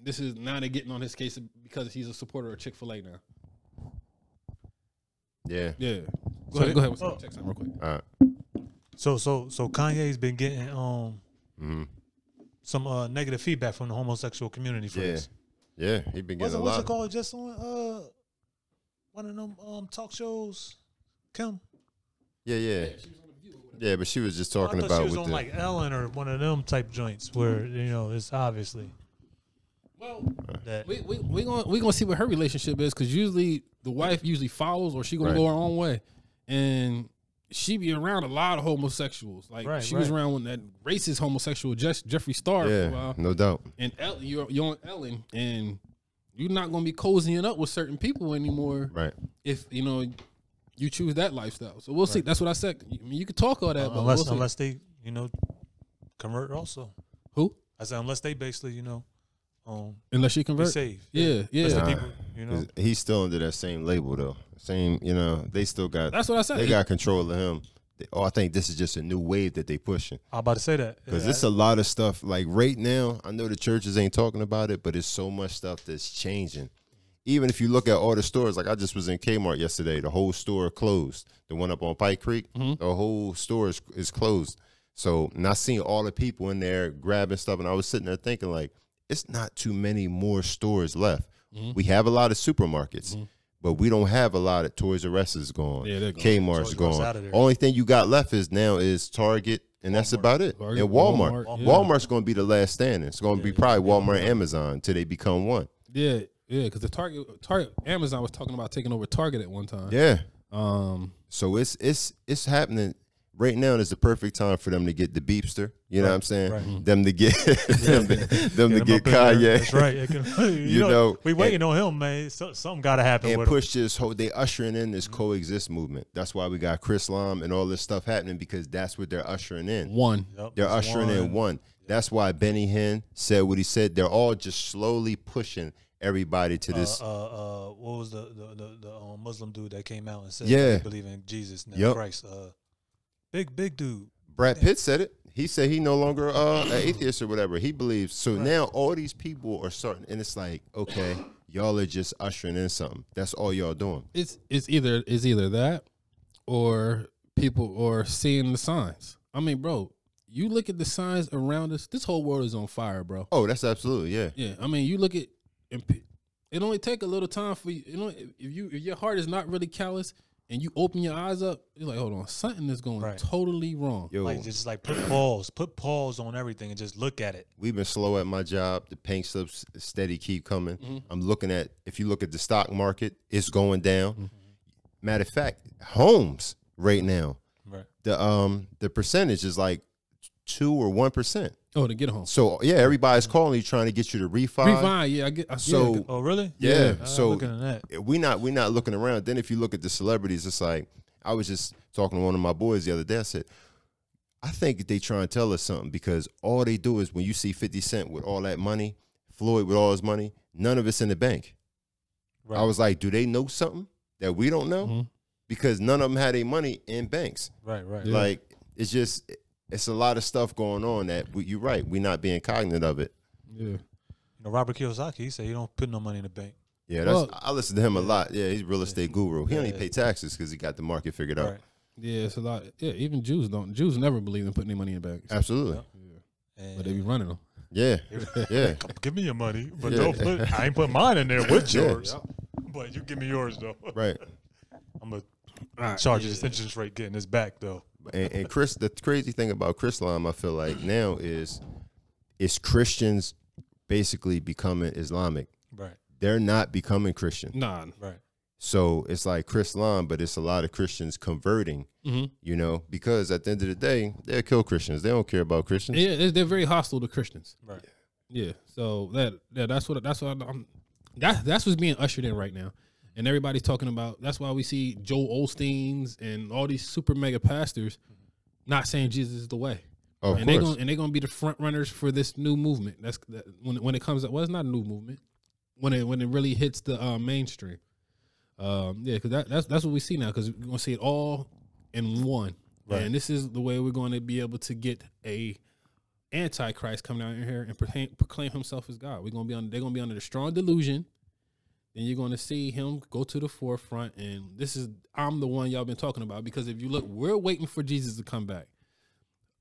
this is, now they're getting on his case because he's a supporter of Chick-fil-A now. Yeah. Yeah. Go ahead. We'll check something real quick. All right. So Kanye's been getting some negative feedback from the homosexual community for this. Yeah, he been getting a lot. What's it called? Just on one of them talk shows, Kim. Yeah. Yeah, but she was just talking about. She was on like Ellen or one of them type joints where it's obviously. Well, we gonna see what her relationship is, because usually the wife follows, or she gonna go her own way, and she be around a lot of homosexuals. Like she was around when that racist homosexual Jeffree Star for a while. No doubt. And Ellen, you're on Ellen, and you're not gonna be cozying up with certain people anymore. Right. If you know you choose that lifestyle. So we'll see. That's what I said. I mean, you could talk all that, but unless they, you know, convert also. Who? I said unless they basically, you know, unless she convert, saved. Yeah, yeah. Nah, people, you know, he's still under that same label though. Same, you know, they still got. That's what I said. They got control of him. I think this is just a new wave that they pushing. I'm about to say that because it's a lot of stuff. Like right now, I know the churches ain't talking about it, but it's so much stuff that's changing. Even if you look at all the stores, like I just was in Kmart yesterday, the whole store closed. The one up on Pike Creek, the whole store is closed. So, and I seen all the people in there grabbing stuff, and I was sitting there thinking, like, it's not too many more stores left. We have a lot of supermarkets. But we don't have a lot of Toys R Us is gone. Yeah, they're gone. Kmart's gone. Only thing you got left is now is Target, and Walmart. That's about it. Target, and Walmart. Walmart's going to be the last standing. It's going to be probably Walmart and Amazon until they become one. Yeah, yeah, because the Target, Amazon was talking about taking over Target at one time. Yeah. So it's happening. Right now is the perfect time for them to get the beepster. You know what I'm saying? Them to get them to get Kanye. That's right. You know, we waiting on him, man. So, something got to happen. And with push him. This whole they ushering in this coexist movement. That's why we got Chris Lom and all this stuff happening because that's what they're ushering in. One. Yep, they're ushering in one. That's why Benny Hinn said what he said. They're all just slowly pushing everybody to this. What was the Muslim dude that came out and said, "Yeah, I believe in Jesus and Christ." Big dude. Brad Pitt said it. He said he no longer an atheist or whatever. He believes. So now all these people are starting, and it's like, okay, y'all are just ushering in something. That's all y'all doing. It's either that or people are seeing the signs. I mean, bro, you look at the signs around us. This whole world is on fire, bro. Oh, that's absolutely, yeah. Yeah, I mean, you look at, it only take a little time for you. You know, if your heart is not really callous, and you open your eyes up, you're like, hold on, something is going totally wrong. Yo. Like, just like put pause on everything and just look at it. We've been slow at my job. The paint slips steady keep coming. I'm looking at, if you look at the stock market, it's going down. Matter of fact, homes right now, the percentage is like 2 or 1%. Oh, to get home. So yeah, everybody's calling you trying to get you to refi. Refi, yeah. So oh really? Yeah. So looking at that. we not looking around. Then if you look at the celebrities, it's like I was just talking to one of my boys the other day. I said, I think they trying to tell us something because all they do is when you see 50 Cent with all that money, Floyd with all his money, none of it's in the bank. Right. I was like, do they know something that we don't know? Because none of them had their money in banks. Right. Right. Yeah. Like it's just. It's a lot of stuff going on that you're right. We're not being cognizant of it. Yeah, you know Robert Kiyosaki. He said he don't put no money in the bank. Yeah, that's, I listen to him a lot. Yeah, he's a real estate guru. He only pay taxes because he got the market figured out. Yeah, it's a lot. Yeah, even Jews don't. Jews never believe in putting their money in banks. Absolutely. Yeah. But they be running them. Yeah, yeah. Give me your money, but don't put. I ain't put mine in there with yours. Yeah. But you give me yours though. Right. I'm gonna charge this interest rate getting this back though. And Chris, the crazy thing about Chris Lom, I feel like now is Christians basically becoming Islamic. Right. They're not becoming Christian. Nah. Right. So it's like Chris Lom, but it's a lot of Christians converting. You know, because at the end of the day, they'll kill Christians. They don't care about Christians. Yeah, they're very hostile to Christians. Right. Yeah. So that's what's being ushered in right now. And everybody's talking about, that's why we see Joel Osteen's and all these super mega pastors not saying Jesus is the way. Oh, and they're going to be the front runners for this new movement. That's when it comes up. Well, it's not a new movement when it really hits the mainstream. Yeah. Cause that's what we see now. Cause we're going to see it all in one. Right. And this is the way we're going to be able to get a antichrist coming out in here and proclaim himself as God. We're going to be they're going to be under the strong delusion. Then you're going to see him go to the forefront, and this is, I'm the one y'all been talking about, because if you look, we're waiting for Jesus to come back.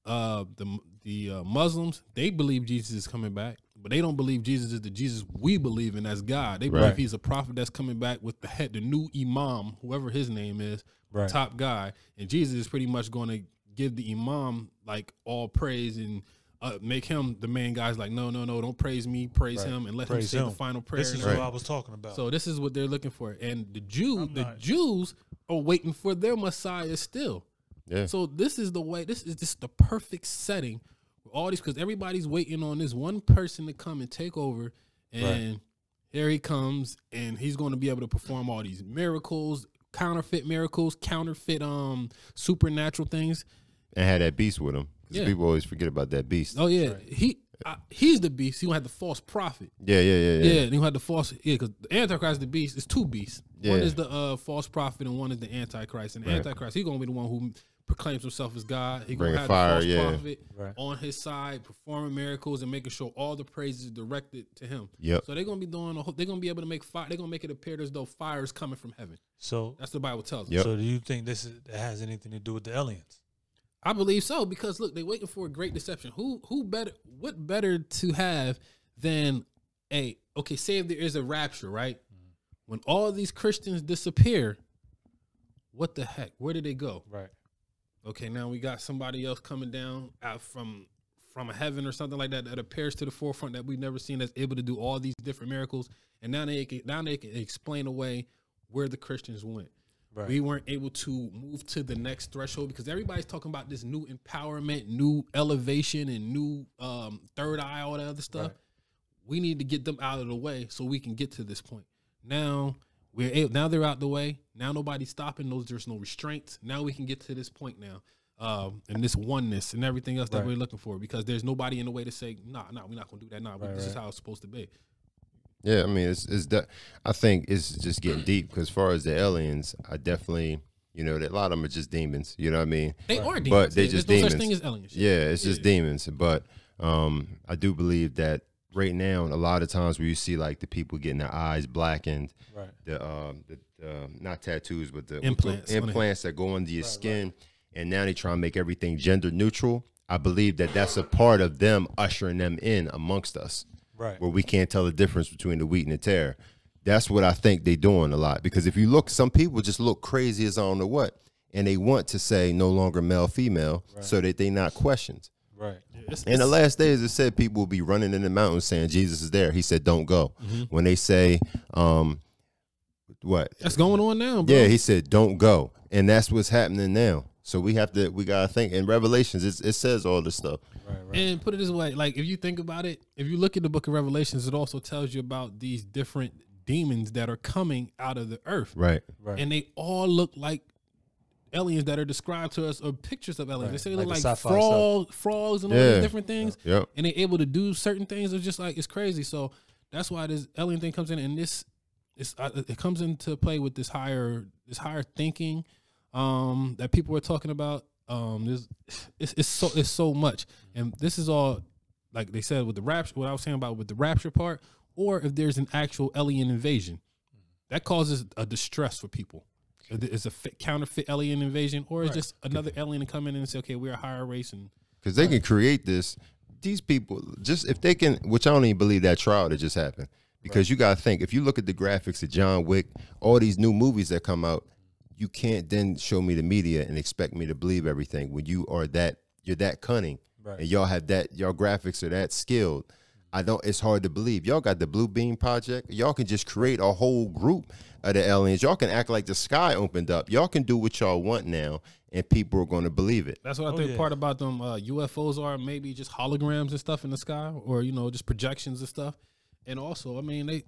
The Muslims, they believe Jesus is coming back, but they don't believe Jesus is the Jesus we believe in as God. They believe he's a prophet that's coming back with the new imam, whoever his name is, top guy, and Jesus is pretty much going to give the imam like all praise and make him the main guy's like, no, don't praise me, praise him, and let praise him say the final prayer. This is what I was talking about. So this is what they're looking for. And the Jews are waiting for their Messiah still. Yeah. So this is the way. This is the perfect setting. All these, because everybody's waiting on this one person to come and take over, and here he comes, and he's going to be able to perform all these miracles, counterfeit supernatural things, and had that beast with him. Yeah. People always forget about that beast. Oh yeah, right. He's the beast. He gonna have the false prophet. Yeah. And he had the false. Yeah, because the Antichrist, the beast, is two beasts. Yeah. One is the false prophet, and one is the Antichrist. And the Antichrist, he's gonna be the one who proclaims himself as God. He gonna have fire, the false prophet on his side, performing miracles and making sure all the praise is directed to him. Yep. So they're gonna be doing. They're gonna be able to make fire. They're gonna make it appear as though fire is coming from heaven. So that's what the Bible tells us. Yep. So do you think that has anything to do with the aliens? I believe so, because look, they're waiting for a great deception. Who better? What better to have than say if there is a rapture, right? Mm-hmm. When all these Christians disappear, what the heck? Where did they go? Right. Okay, now we got somebody else coming down out from heaven or something like that that appears to the forefront that we've never seen, that's able to do all these different miracles, and now they can explain away where the Christians went. Right. We weren't able to move to the next threshold because everybody's talking about this new empowerment, new elevation, and new third eye, all that other stuff. Right. We need to get them out of the way so we can get to this point. Now now they're out the way. Now nobody's stopping those. There's no restraints. Now we can get to this point now, and this oneness and everything else that we're looking for, because there's nobody in the way to say, nah, we're not gonna do that. This is how it's supposed to be. Yeah, I mean, I think it's just getting deep, because as far as the aliens, I definitely, that a lot of them are just demons. You know what I mean? They are demons. But they're just demons. There's no such thing as aliens. Yeah, it's just demons. But I do believe that right now, a lot of times where you see like the people getting their eyes blackened, the not tattoos, but the implants that go under your skin, and now they try to make everything gender neutral. I believe that that's a part of them ushering them in amongst us. Right. Where we can't tell the difference between the wheat and the tare. That's what I think they're doing a lot. Because if you look, some people just look crazy as I don't know what, and they want to say no longer male, female, so that they're not questioned. Right. In the last days, it said people will be running in the mountains saying Jesus is there. He said, don't go. Mm-hmm. When they say, what? That's going on now, bro. Yeah, he said, don't go. And that's what's happening now. So we gotta think. In Revelations, it says all this stuff. Right. And put it this way, like if you think about it, if you look at the book of Revelations, it also tells you about these different demons that are coming out of the earth. Right. And they all look like aliens that are described to us, or pictures of aliens. They say they look like frogs and all these different things. Yep. And they're able to do certain things. It's just like, it's crazy. So that's why this alien thing comes in, and it comes into play with this higher thinking that people were talking about. It's so much, and this is all, like they said with the rapture, what I was saying about with the rapture part, or if there's an actual alien invasion that causes a distress for people. It's a counterfeit alien invasion, or it's just another alien to come in and say, okay, we're a higher race, and because they can create this, these people, just if they can, which I don't even believe that trial that just happened, because you gotta think, if you look at the graphics of John Wick, all these new movies that come out, you can't then show me the media and expect me to believe everything when you are you're that cunning, and y'all have that, your graphics are that skilled. It's hard to believe. Y'all got the Blue Beam Project. Y'all can just create a whole group of the aliens. Y'all can act like the sky opened up. Y'all can do what y'all want now, and people are going to believe it. That's what I think part about them UFOs are, maybe just holograms and stuff in the sky, or, just projections and stuff. And also, I mean,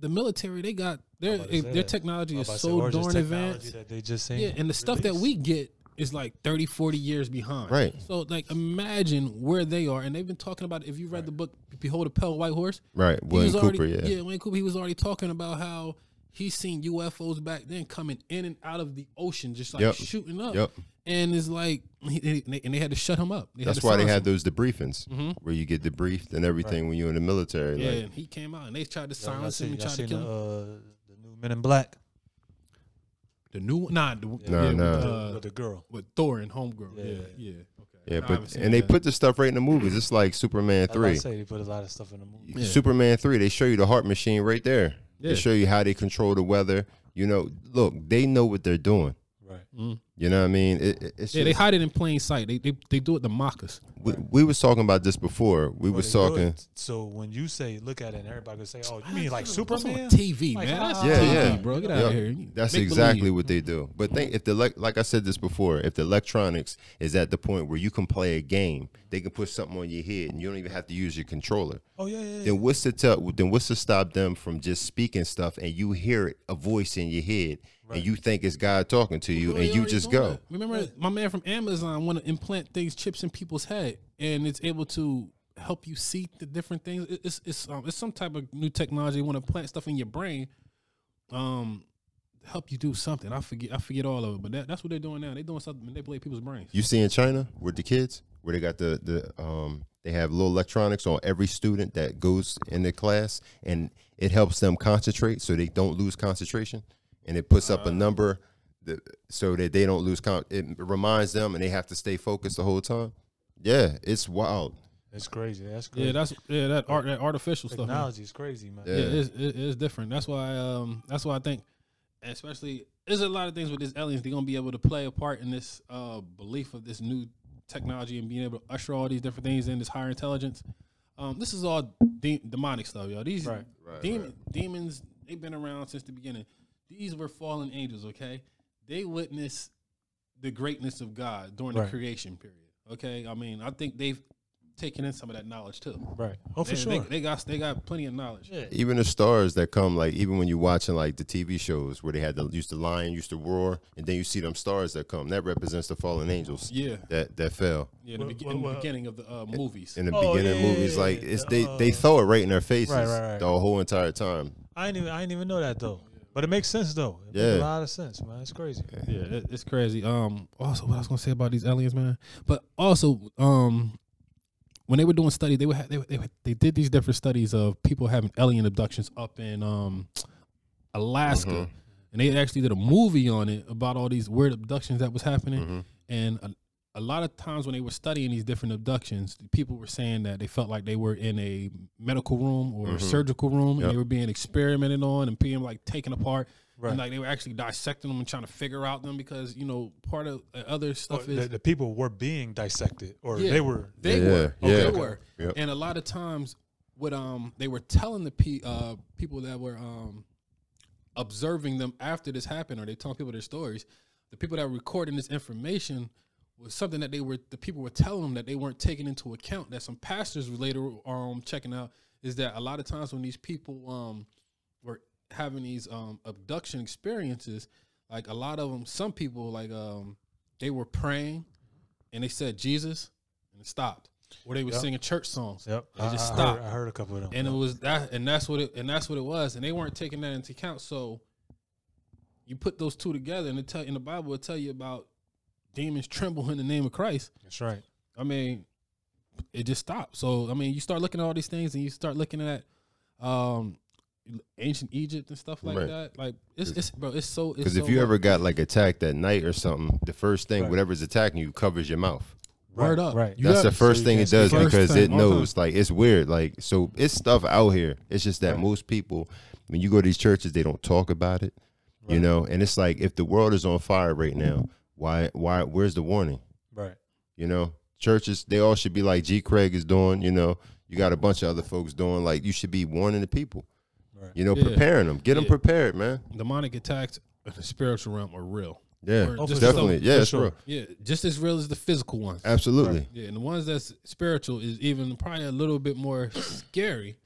the military, they got their technology is so darn advanced that they just saying, and the stuff that we get is like 30, 40 years behind. Right. So like, imagine where they are, and they've been talking about it. If you read the book, Behold a Pale White Horse. Right. Wayne Cooper. Wayne Cooper. He was already talking about how he's seen UFOs back then coming in and out of the ocean, just like shooting up. Yep. And it's like, and they had to shut him up. That's why they had those debriefings, where you get debriefed and everything when you're in the military. Yeah, like, and he came out, and they tried to silence him and tried to kill him. The new Men in Black. The new one? With the girl. With Thor and Homegirl. Yeah. Okay. Yeah, but they put the stuff right in the movies. It's like Superman 3. I say they put a lot of stuff in the movies. Yeah. Superman 3, they show you the heart machine right there. Yeah. They show you how they control the weather. Look, they know what they're doing. Right. Mm. You know what I mean? It's yeah, just, they hide it in plain sight. They do it to mock us. We was talking about this before. We was talking. So when you say look at it, and everybody would say, "Oh, you mean like Superman?" On TV, like, man. That's TV, bro. Get out of here. That's exactly what they do. But think if the like I said this before, if the electronics is at the point where you can play a game, they can put something on your head, and you don't even have to use your controller. Oh yeah, yeah. Then what's to tell? Then what's to stop them from just speaking stuff, and you hear it, a voice in your head. Right. And you think it's God talking to you, and you just go. That. Remember, my man from Amazon want to implant things, chips in people's head, and it's able to help you see the different things. It's some type of new technology. You want to plant stuff in your brain, help you do something. I forget all of it, but that's what they're doing now. They're doing something, manipulate people's brains. You see in China with the kids, where they got they have little electronics on every student that goes in their class, and it helps them concentrate so they don't lose concentration. And it puts up a number so that they don't lose count. It reminds them, and they have to stay focused the whole time. Yeah, it's wild. It's crazy. That's crazy. Yeah, that artificial stuff. Technology is crazy, man. Yeah, it's different. That's why I think, especially, there's a lot of things with these aliens. They're gonna be able to play a part in this belief of this new technology and being able to usher all these different things in this higher intelligence. This is all demonic stuff, y'all. These demons, they've been around since the beginning. These were fallen angels, okay? They witnessed the greatness of God during the creation period, okay? I mean, I think they've taken in some of that knowledge, too. Right. Oh, for sure. They got plenty of knowledge. Yeah. Even the stars that come, like, even when you're watching, like, the TV shows where they had used to lion, used to roar, and then you see them stars that come. That represents the fallen angels that fell. Yeah, in the beginning of the movies. In the beginning of movies, like, it's they throw it right in their faces the whole entire time. I didn't even know that, though. But it makes sense, though. It makes a lot of sense, man. It's crazy. Yeah, it's crazy. Also, what I was going to say about these aliens, man. But also, when they were doing studies, they did these different studies of people having alien abductions up in Alaska. Mm-hmm. And they actually did a movie on it about all these weird abductions that was happening. Mm-hmm. And a lot of times when they were studying these different abductions, people were saying that they felt like they were in a medical room or a surgical room, and they were being experimented on and being like taken apart. Right. And like they were actually dissecting them and trying to figure out them because, you know, part of other stuff is the people were being dissected or they were. Yep. And a lot of times what they were telling the people that were observing them after this happened, or they telling people their stories, the people that were recording this information was something that the people were telling them that they weren't taking into account, that some pastors later are checking out, is that a lot of times when these people were having these abduction experiences, like a lot of them, some people, like they were praying and they said Jesus and it stopped, or they were singing church songs. Yep, it just stopped. I heard a couple of them, and it was that, and that's what it was, and they weren't taking that into account. So you put those two together, and in the Bible, it'll tell you about demons tremble in the name of Christ. That's right. I mean, it just stopped. So, I mean, you start looking at all these things, and you start looking at ancient Egypt and stuff like that. Like, it's so. Because if you ever got like attacked at night or something, the first thing, whatever's attacking you, covers your mouth. Word up. Right. That's the first thing it does, because it knows. Like, it's weird. Like, so it's stuff out here. It's just that most people, when you go to these churches, they don't talk about it. Right. You know, and it's like if the world is on fire right now, Why? Where's the warning? Right. You know, churches, they all should be like G. Craig is doing. You know, you got a bunch of other folks doing. Like, you should be warning the people. Right. You know, preparing them, get them prepared, man. Demonic attacks in the spiritual realm are real. Yeah, definitely. Yeah, it's real. Yeah, just as real as the physical ones. Absolutely. Right. Yeah, and the ones that's spiritual is even probably a little bit more scary,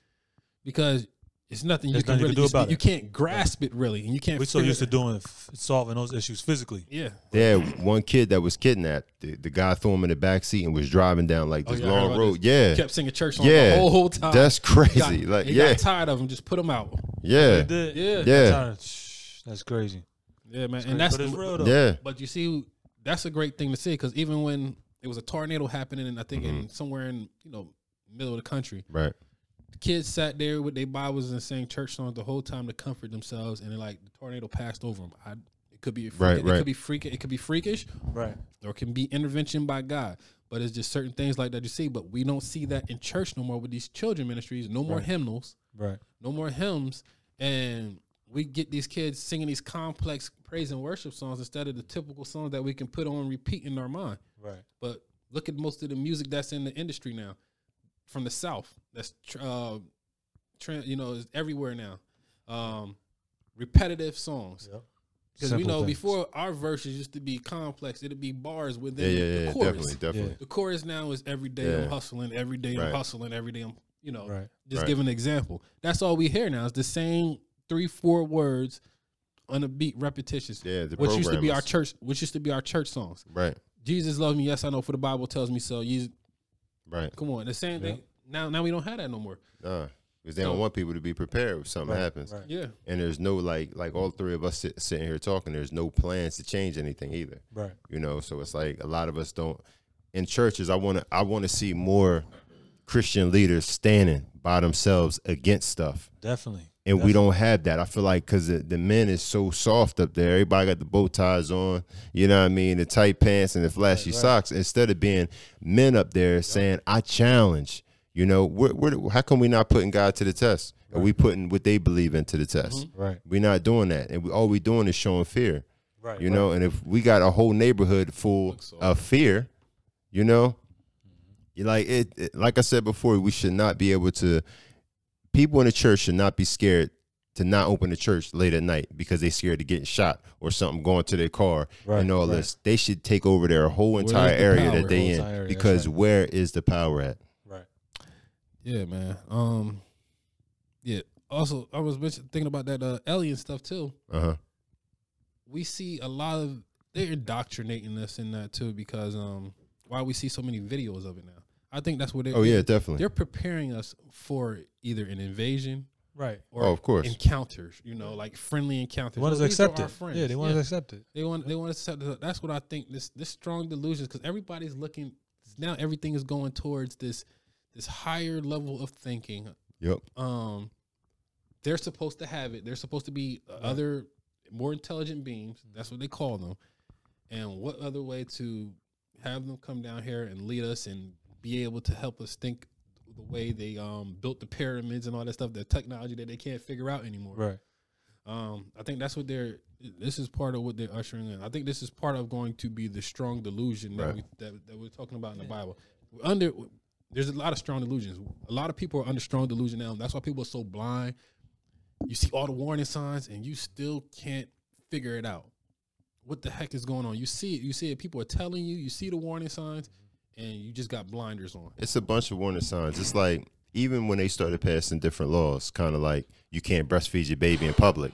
because it's nothing you can really do about it. You can't grasp it, really, and you can't. We're so used to doing solving those issues physically. Yeah, they had one kid that was kidnapped. The guy threw him in the back seat and was driving down like this long road. Yeah, he kept singing church songs the whole time. That's crazy. Like, he got tired of him. Just put him out. Yeah, they did. Yeah. That's crazy. Yeah, man, and that's real though. Yeah, but you see, that's a great thing to see, because even when it was a tornado happening, and I think in somewhere in middle of the country, right. Kids sat there with their Bibles and sang church songs the whole time to comfort themselves, and like the tornado passed over them. It could be freakish, right? Or it can be intervention by God. But it's just certain things like that you see. But we don't see that in church no more with these children ministries. No more hymnals, right? No more hymns, and we get these kids singing these complex praise and worship songs instead of the typical songs that we can put on repeat in our mind. Right. But look at most of the music that's in the industry now from the South. That's, you know, is everywhere now. Repetitive songs. Yep. Because we know things. Before our verses used to be complex, it'd be bars within the chorus. Definitely. The chorus now is every day I'm hustling, every day I'm hustling, every day I'm, you know, just give an example. That's all we hear now is the same 3-4 words on a beat, repetitions. Yeah, the which used to be our church, which used to be our church songs. Right. Jesus loves me, yes I know, for the Bible tells me so. Right. Come on, the same thing. Now we don't have that no more. Because they don't want people to be prepared if something happens. Right. Yeah. And there's no, like all three of us sitting here talking, there's no plans to change anything either. Right. You know, so it's like a lot of us don't. In churches, I want to see more Christian leaders standing by themselves against stuff. Definitely. And we don't have that. I feel like because the men is so soft up there. Everybody got the bow ties on, you know what I mean, the tight pants and the flashy socks. Instead of being men up there saying, I challenge. You know, how come we not putting God to the test? Right. Are we putting what they believe into the test? Mm-hmm. Right. We're not doing that. And all we're doing is showing fear. Right. You know, and if we got a whole neighborhood full of fear, you know, like I said before, we should not be able to, people in the church should not be scared to not open the church late at night because they're scared to get shot or something going to their car and all this. They should take over their whole entire area that they in, because where is the power at? Yeah, man. Yeah. Also, I was thinking about that alien stuff too. We see a lot of, they're indoctrinating us in that too, because why we see so many videos of it now. I think that's what they. Oh yeah, definitely. They're preparing us for either an invasion, or of course encounters. You know, like friendly encounters. They want us to accept it. Yeah, they want us to accept it. They want us to accept it. That's what I think. This strong delusion, because everybody's looking now. Everything is going towards this higher level of thinking. Yep. They're supposed to have it. They're supposed to be other more intelligent beings. That's what they call them. And what other way to have them come down here and lead us and be able to help us think the way they built the pyramids and all that stuff, the technology that they can't figure out anymore. Right. I think that's what this is part of what they're ushering in. I think this is part of going to be the strong delusion that we're talking about in the Bible. There's a lot of strong delusions. A lot of people are under strong delusion now. That's why people are so blind. You see all the warning signs, and you still can't figure it out. What the heck is going on? You see it. You see it. People are telling you. You see the warning signs, and you just got blinders on. It's a bunch of warning signs. It's like even when they started passing different laws, kind of like you can't breastfeed your baby in public.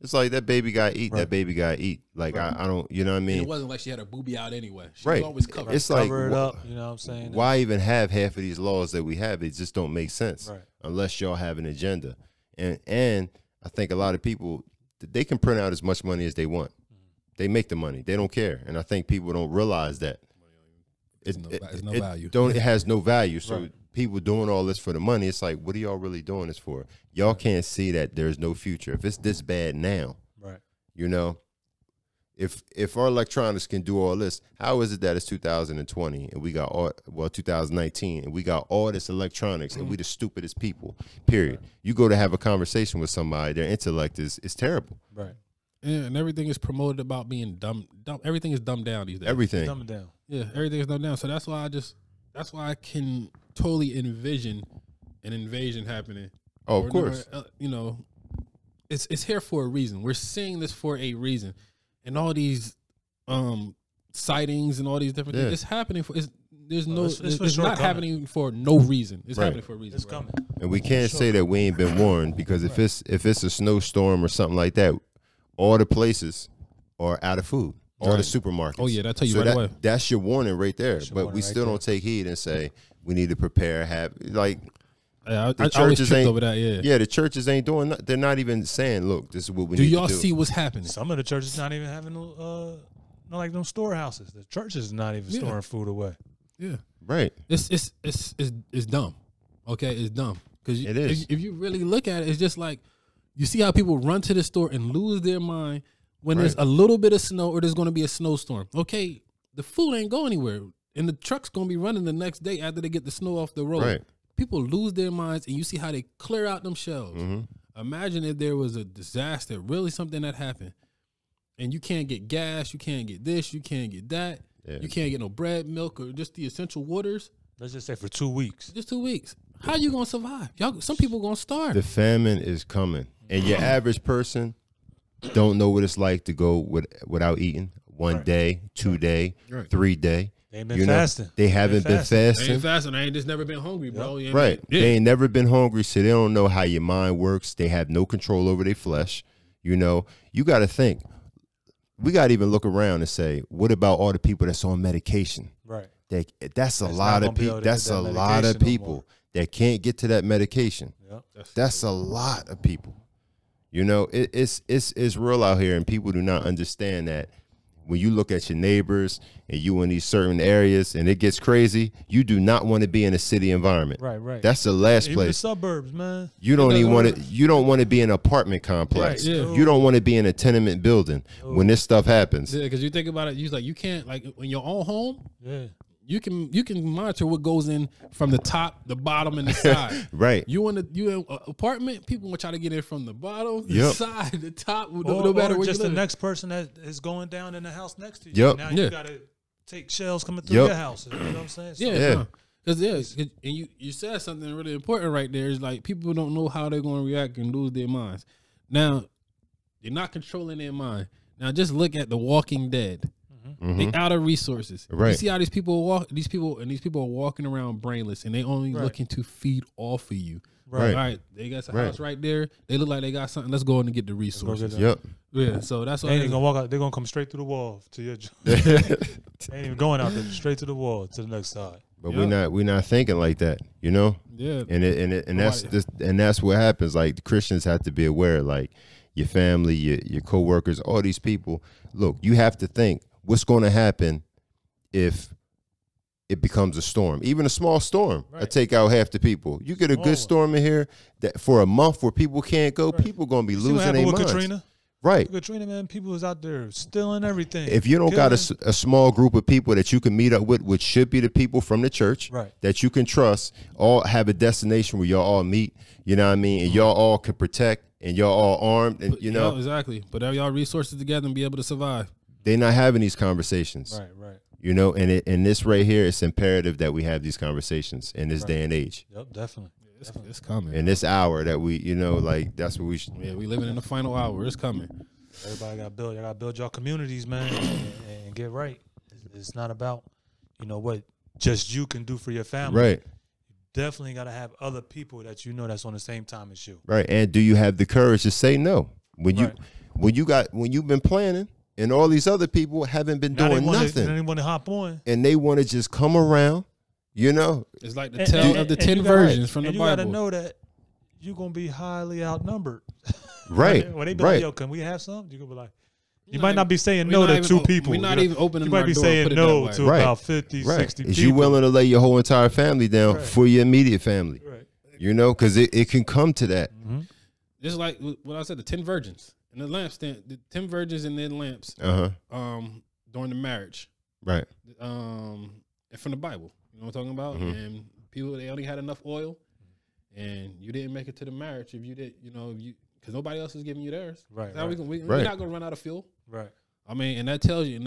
It's like that baby gotta eat. Right. That baby gotta eat. Like I don't, you know what I mean. And it wasn't like she had her boobie out anyway. She was always covered. It's like cover it up. You know what I'm saying? Why even have half of these laws that we have? They just don't make sense unless y'all have an agenda. And I think a lot of people, they can print out as much money as they want. They make the money. They don't care. And I think people don't realize that it has no value. So people doing all this for the money, it's like, what are y'all really doing this for? Y'all can't see that there's no future. If it's this bad now, you know, if our electronics can do all this, how is it that it's 2020 and we got all, well, 2019 and we got all this electronics and we the stupidest people, period. You go to have a conversation with somebody, their intellect is terrible. Right. Yeah, and everything is promoted about being dumb. Everything is dumbed down these days. Everything. Dumbed down. Yeah, everything is dumbed down. So that's why I can totally envision an invasion happening. Oh, of course. You know, it's here for a reason. We're seeing this for a reason, and all these sightings and all these different things. It's happening for. It's not happening for no reason. It's happening for a reason. It's coming, and we can't say that we ain't been warned, because if it's a snowstorm or something like that, all the places are out of food. All the supermarkets. Oh yeah, that's how you away. That's your warning right there. But we still don't take heed and say we need to prepare. The churches ain't over that. Yeah, the churches ain't doing. They're not even saying, look, this is what we need to do. Do y'all see what's happening? Some of the churches not even having no, like them storehouses. The churches not even storing food away. Yeah, right. It's dumb. Okay, it's dumb, because it is. If you really look at it, it's just like you see how people run to the store and lose their mind. When there's a little bit of snow or there's going to be a snowstorm, okay, the food ain't go anywhere, and the truck's going to be running the next day after they get the snow off the road. Right. People lose their minds, and you see how they clear out them shelves. Mm-hmm. Imagine if there was a disaster, really something that happened. and you can't get gas, you can't get this, you can't get that, you can't get no bread, milk, or just the essential waters. Let's just say for 2 weeks. Just 2 weeks. How you gonna survive? Y'all, some people gonna starve. The famine is coming, and your average person don't know what it's like to go without eating one day, two day, 3 day. They ain't been fasting. They haven't been fasting. They ain't fasting. I ain't just never been hungry, bro. Yep. Right. Yeah. They ain't never been hungry, so they don't know how your mind works. They have no control over their flesh. You know, you got to think. We got to even look around and say, what about all the people that's on medication? Right. That's a lot of people. That's a lot of people that can't get to that medication. Yep. That's a lot of people. You know, it's real out here, and people do not understand that. When you look at your neighbors and you in these certain areas and it gets crazy, you do not want to be in a city environment. Right, right. That's the last place. Even the suburbs, man. You don't even want to. You don't want to be in an apartment complex. Right, yeah. You don't want to be in a tenement building when this stuff happens. Yeah, because you think about it, you like you can't like in your own home. Yeah. You can monitor what goes in from the top, the bottom, and the side. Right. You in an apartment, people gonna try to get in from the bottom, the side, the top, no matter where. Just the next person that is going down in the house next to you. Yep. Now you gotta take shells coming through your house. You know what I'm saying? So, yeah. Because and you said something really important right there. Is like people don't know how they're gonna react and lose their minds. Now, they're not controlling their mind. Now just look at The Walking Dead. Mm-hmm. They out of resources. Right. You see how these people are walking around brainless, and they only looking to feed off of you. Right. All right. They got some house right there. They look like they got something. Let's go in and get the resources. Yep. Yeah. So that's why they're gonna walk out. They're gonna come straight through the wall to your job. They ain't even going out there. Straight to the wall to the next side. But we're not thinking like that, you know. Yeah. And that's what happens. Like the Christians have to be aware. Like your family, your coworkers, all these people. Look, you have to think. What's going to happen if it becomes a storm? Even a small storm, I take out half the people. You get a good storm in here that for a month where people can't go, people going to be losing their minds. Katrina? Right. With Katrina, man, people was out there stealing everything. If you don't got a small group of people that you can meet up with, which should be the people from the church that you can trust, all have a destination where y'all all meet, you know what I mean, and y'all all can protect, and y'all all armed, and you know. Yeah, exactly. But have y'all resources together and be able to survive. They're not having these conversations, right. You know, and this right here, it's imperative that we have these conversations in this day and age. Yep, definitely. Yeah, it's coming. In this hour that we, you know, like that's what we should. Yeah, we living in the final hour. It's coming. Everybody got to build. Y'all got to build your communities, man, and get right. It's not about, you know, what just you can do for your family. Right. Definitely got to have other people that you know that's on the same time as you. Right. And do you have the courage to say no when you've been planning? And all these other people haven't been doing nothing. They want to hop on. And they want to just come around, you know. It's like the tale of the 10 versions from the Bible. You got to know that you're going to be highly outnumbered. Right. When they be like, yo, can we have some? You're going to be like, you might not be saying no to two people. We're not even opening the door. You might be saying no to about 50, 60 people. Is you willing to lay your whole entire family down for your immediate family? Right. You know, because it can come to that. Just like what I said, the 10 virgins. And the lampstand, the 10 virgins and their lamps during the marriage. Right. And from the Bible. You know what I'm talking about? And people, they only had enough oil, and you didn't make it to the marriage if you did, you know, because nobody else is giving you theirs. Right. Now we're not going to run out of fuel. Right. I mean, and that tells you,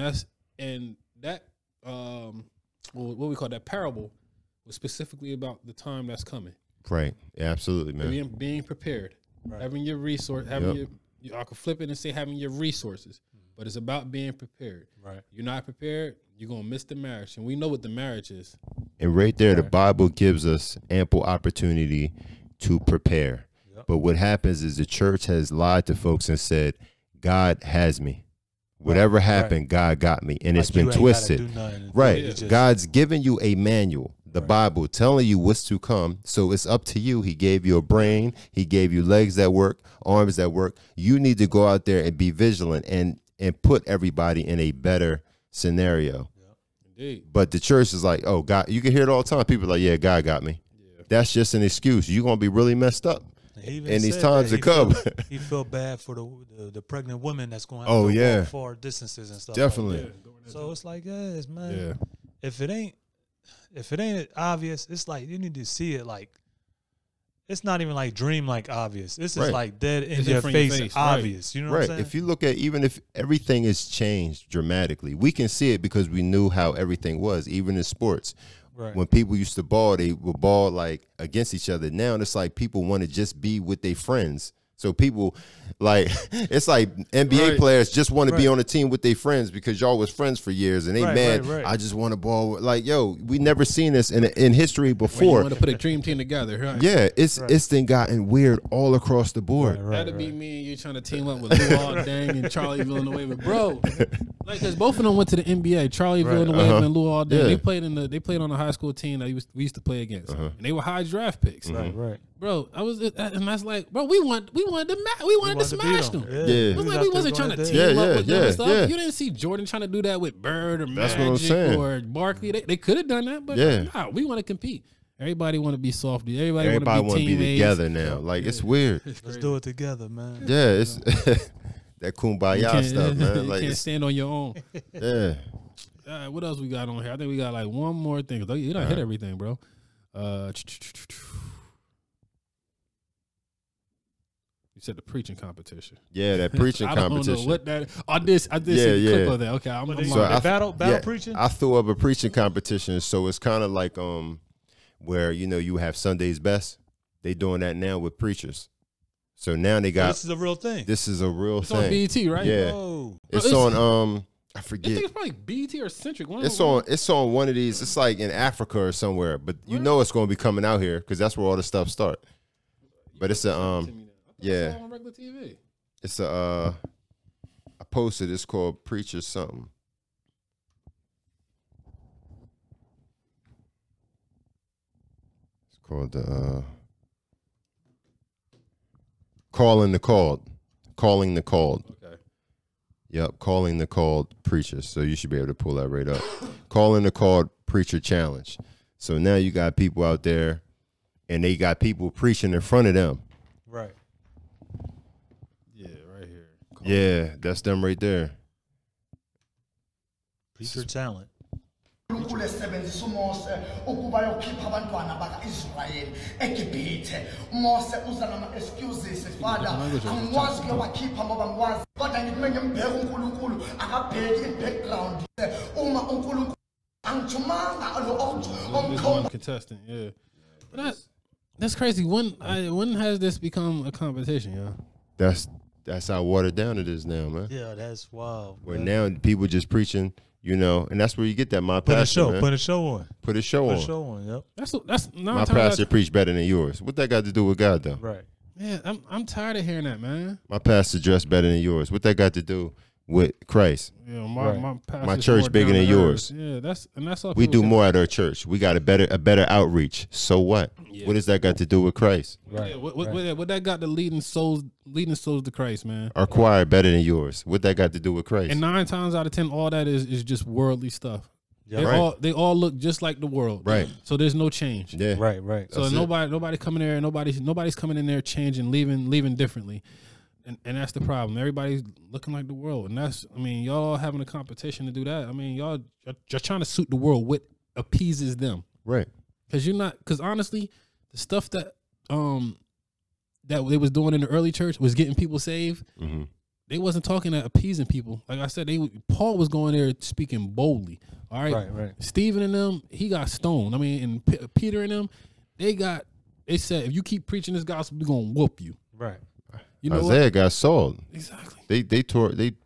what we call that parable was specifically about the time that's coming. Right. Yeah, absolutely, man. Being prepared. Right. Having your resource, having your... I could flip it and say having your resources, but it's about being prepared. Right. You're not prepared, you're going to miss the marriage. And we know what the marriage is. And right there, the Bible gives us ample opportunity to prepare. Yep. But what happens is the church has lied to folks and said, God has me. Whatever happened, God got me. And like it's been twisted. Right. God's given you a manual. The Bible telling you what's to come. So it's up to you. He gave you a brain. He gave you legs that work, arms that work. You need to go out there and be vigilant and put everybody in a better scenario. Yeah, indeed. But the church is like, oh, God, you can hear it all the time. People are like, yeah, God got me. Yeah. That's just an excuse. You're going to be really messed up. And these times to come. He felt bad for the pregnant women that's going to have to go far distances and stuff. Definitely. Like so it's like, yes, man, if it ain't obvious, it's like you need to see it like It's not even like dream like obvious. This is like dead in your face obvious. You know what I'm saying? If you look at, even if everything has changed dramatically, we can see it because we knew how everything was, even in sports. Right. When people used to ball, they would ball like against each other. Now it's like people want to just be with their friends. So people, like, it's like NBA players just want to be on a team with their friends because y'all was friends for years and they mad. I just want to ball. Like, yo, we never seen this in history before. You want to put a dream team together, right? Yeah, it's then gotten weird all across the board. That'd be me and you trying to team up with Luol Deng and Charlie Villanueva, bro. Like, cause both of them went to the NBA. Charlie Villanueva and Luol Deng. Yeah. They played on a high school team that we used to play against, and they were high draft picks. Bro, that's like, bro, we wanted to smash them. Yeah. It was like we wasn't trying to team up with them and stuff. You didn't see Jordan trying to do that with Bird or Magic or Barkley. They could have done that, but nah, we want to compete. Everybody want to be softy. Everybody want to be together now. Like, it's weird. Let's do it together, man. Yeah, it's that kumbaya stuff, man. You can't stand on your own. Yeah. All right, what else we got on here? I think we got like one more thing. You don't hit everything, bro. You said the preaching competition. Yeah, that preaching competition. I don't know what that is. I did see a clip of that. Okay, battle preaching? I threw up a preaching competition, so it's kind of like where, you know, you have Sunday's Best. They doing that now with preachers. So now they got... This is a real thing. This is a real thing. It's on BET, right? Yeah. Whoa. It's on... I forget. I think it's probably BET or Centric. It's on one of these. It's like in Africa or somewhere, but you know it's going to be coming out here because that's where all the stuff starts. But it's a... Yeah, it's on regular TV. It's a I posted. It's called Preacher Something. It's called Calling the Called. Okay. Yep, Calling the Called Preacher. So you should be able to pull that right up. Calling the Called Preacher Challenge. So now you got people out there, and they got people preaching in front of them. Right. Yeah, that's them right there. Preacher talent. One contestant, yeah. But that's crazy. When has this become a competition, yo? That's how watered down it is now, man. Yeah, that's wild. Where now people just preaching, you know, and that's where you get that my pastor. Put a show on. Yep. That's my pastor preached better than yours. What that got to do with God though? Right. Yeah, I'm tired of hearing that, man. My pastor dressed better than yours. What that got to do with Christ? Yeah, my church bigger than yours. Yeah, that's all. We do more at our church. We got a better outreach. So what? Yeah. What does that got to do with Christ? Right. Yeah, what that got to leading souls to Christ, man? Our choir better than yours. What that got to do with Christ? And 9 times out of 10, all that is just worldly stuff. Yeah, they all look just like the world. Right. So there's no change. Yeah. Right. So nobody coming there. Nobody's coming in there changing, leaving differently. And that's the problem. Everybody's looking like the world. And y'all having a competition to do that. I mean, y'all just trying to suit the world what appeases them. Right. Because honestly, the stuff that that they was doing in the early church was getting people saved. Mm-hmm. They wasn't talking at appeasing people. Like I said, Paul was going there speaking boldly. All right. Right. Stephen and them, he got stoned. I mean, and Peter and them, they said, if you keep preaching this gospel, we're going to whoop you. Right. You know Isaiah got sold. Exactly. They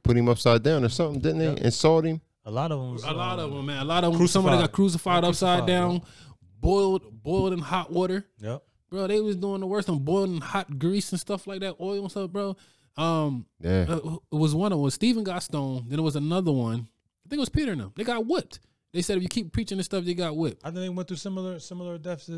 put him upside down or something, didn't they? Yep. And sold him. A lot of them, man. A lot of them. Somebody got crucified upside down, bro. boiled in hot water. Yep. Bro, they was doing the worst on boiling hot grease and stuff like that, oil and stuff, bro. It was one of them. Stephen got stoned. Then it was another one. I think it was Peter and them. They got whipped. They said if you keep preaching this stuff, you got whipped. I think they went through similar deaths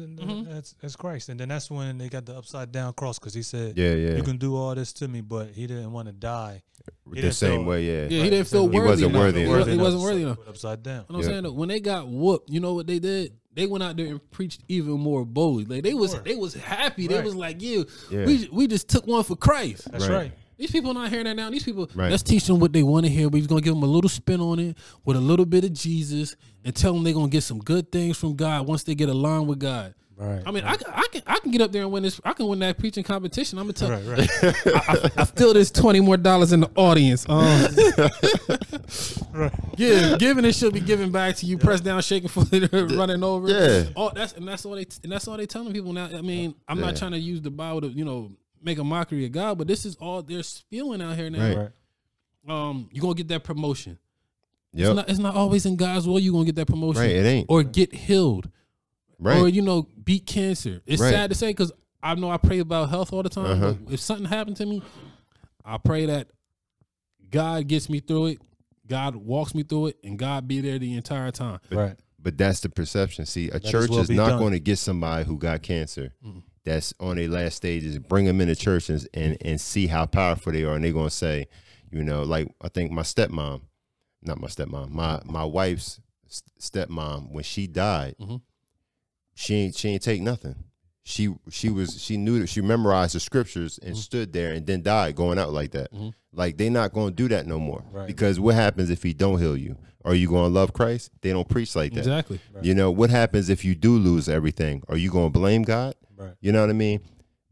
as Christ, and then that's when they got the upside down cross because he said, "Yeah, you can do all this to me," but he didn't want to die the same way. Yeah, he didn't feel worthy. He wasn't worthy enough. Upside down. You know what I'm saying? When they got whooped, you know what they did? They went out there and preached even more boldly. Like they was happy. Right. They was like, "Yeah, we just took one for Christ." That's right. These people not hearing that now. These people, let's teach them what they want to hear. We're going to give them a little spin on it with a little bit of Jesus and tell them they're going to get some good things from God once they get aligned with God. Right. I mean, right. I can get up there and win this. I can win that preaching competition. I'm gonna tell. Right, right. I feel there's $20 more in the audience. Right. Yeah, giving it should be given back to you. Yeah. Press down, shaking for running over. Yeah. Oh, that's all they telling people now. I mean, I'm not trying to use the Bible to make a mockery of God, but this is all they're spewing out here now. Right. You're gonna get that promotion. Yep. It's not always in God's will. You're gonna get that promotion, right? It ain't. Or get healed. Right. Or, beat cancer. It's sad to say because I know I pray about health all the time. Uh-huh. But if something happened to me, I pray that God gets me through it, God walks me through it, and God be there the entire time. But that's the perception. See, a church is not going to get somebody who got cancer that's on their last stages, bring them into churches and see how powerful they are. And they're going to say, like I think my wife's stepmom, when she died, she ain't take nothing. She knew that she memorized the scriptures and stood there and then died going out like that. Like they not going to do that no more. Right. Because what happens if he don't heal you? Are you going to love Christ? They don't preach like that. Exactly. Right. What happens if you do lose everything? Are you going to blame God? Right. You know what I mean?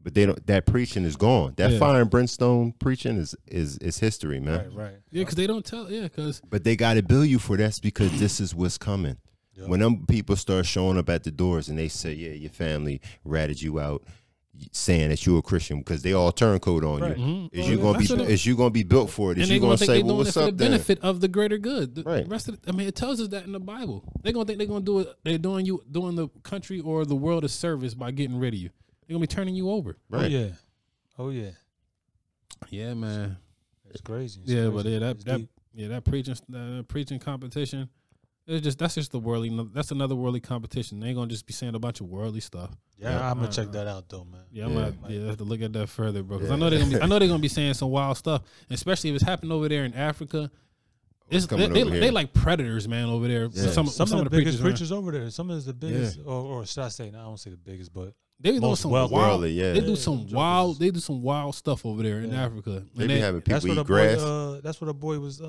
But they don't. That preaching is gone. That fire and brimstone preaching is history, man. Right. Right. Yeah, because they don't tell. Yeah, because. But they got to bill you for that because this is what's coming. Yep. When them people start showing up at the doors and they say, yeah, your family ratted you out saying that you a Christian because they all turncoat on you. Is you gonna be built for it? Is you gonna say, well, what's up then? The benefit of the greater good. The rest of it tells us that in the Bible. They're gonna think they're gonna do it. They're doing the country or the world a service by getting rid of you. They're gonna be turning you over. Right. Oh yeah, man. It's crazy. That preaching competition. That's just the worldly. That's another worldly competition. They ain't gonna just be saying a bunch of worldly stuff. Yeah, I'm gonna check that out though, man. Yeah, I have to look at that further, bro. Because I know they're gonna be saying some wild stuff, and especially if it's happening over there in Africa. They like predators, man, over there. Yeah. Some of the biggest preachers over there. Some of the biggest, or should I say? No, I don't say the biggest, but they do some wild. Yeah, they do some wild. They do some wild stuff over there in Africa. They be having people eat grass. That's what a boy was.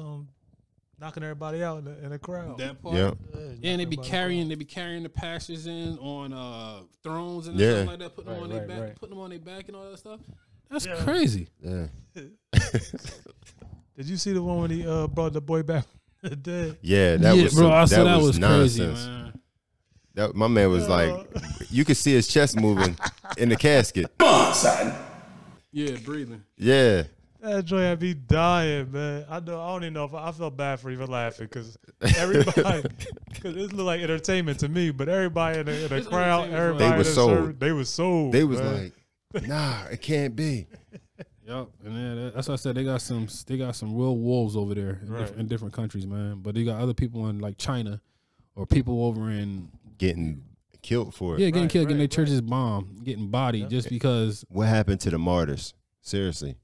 Knocking everybody out in the crowd. That part. Yep. Yeah, and they be carrying the pastors in on thrones and stuff like that, putting them on their back and all that stuff. That's crazy. Yeah. Did you see the one when he brought the boy back dead? Yeah, that was nonsense. Crazy, man. That my man was like, you could see his chest moving in the casket. Come on, son. Yeah, breathing. Yeah. That joy had me dying, man. I don't even know if I felt bad for even laughing because everybody, because it looked like entertainment to me. But everybody in the crowd, they were sold. They was like, nah, it can't be. Yep, and that's what I said. They got some real wolves over there in different countries, man. But they got other people in like China, or people over in getting killed for it. Yeah, getting killed, getting their churches bombed, getting bodied just because. What happened to the martyrs? Seriously.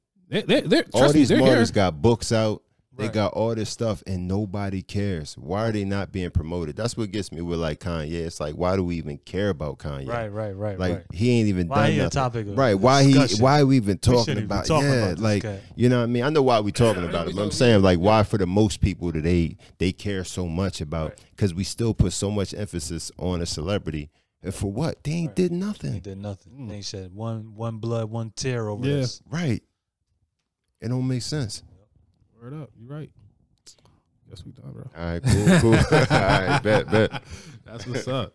All these martyrs got books out. They got all this stuff, and nobody cares. Why are they not being promoted? That's what gets me with like Kanye. It's like, why do we even care about Kanye? Right. Like he ain't even done nothing. Why are we even talking about? You know what I mean? I know why we talking about it, but I'm saying like, why for the most people do they care so much about? Because we still put so much emphasis on a celebrity. And for what? They ain't did nothing. They did nothing. They ain't shed one blood, one tear over this. Right. It don't make sense. Word up. You're right. Yes, we done, bro. All right, cool. All right, bet. That's what's up.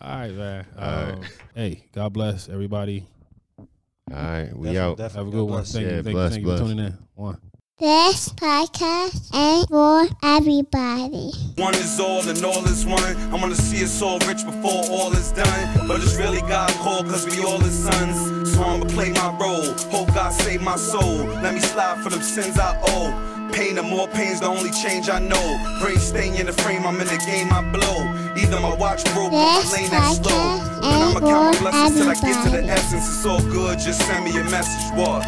All right, man. All right. Hey, God bless everybody. All right, we out. Have a good one. Thank you for tuning in. One. This podcast ain't for everybody. One is all and all is one. I want to see us all rich before all is done. But it's really God's call because we all his sons. So I'ma play my role. Hope God save my soul. Let me slide for them sins I owe. Pain and more pain's the only change I know. Brain staying in the frame, I'm in the game, I blow. Either my watch broke or my lane that's slow. But I'ma count my blessings till I get to the essence. It's all good, just send me a message, what?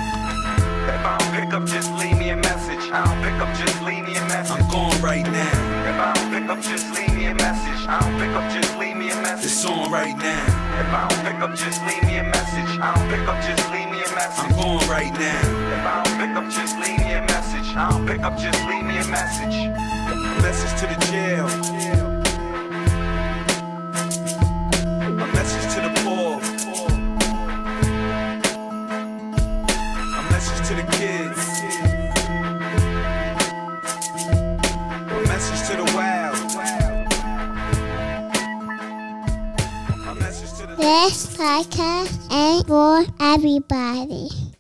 If I don't pick up, just leave me a message. I don't pick up, just leave me a message. I'm gone right now. If I don't pick up, just leave me a message. I don't pick up, just leave me a message. It's on right now. If I don't pick up, just leave me a message. I don't pick up, just leave me a message. I'm gone right now. If I don't pick up, just leave me a message. I don't pick up, just leave me a message. Message to the jail. A message to the poor. podcast and for everybody.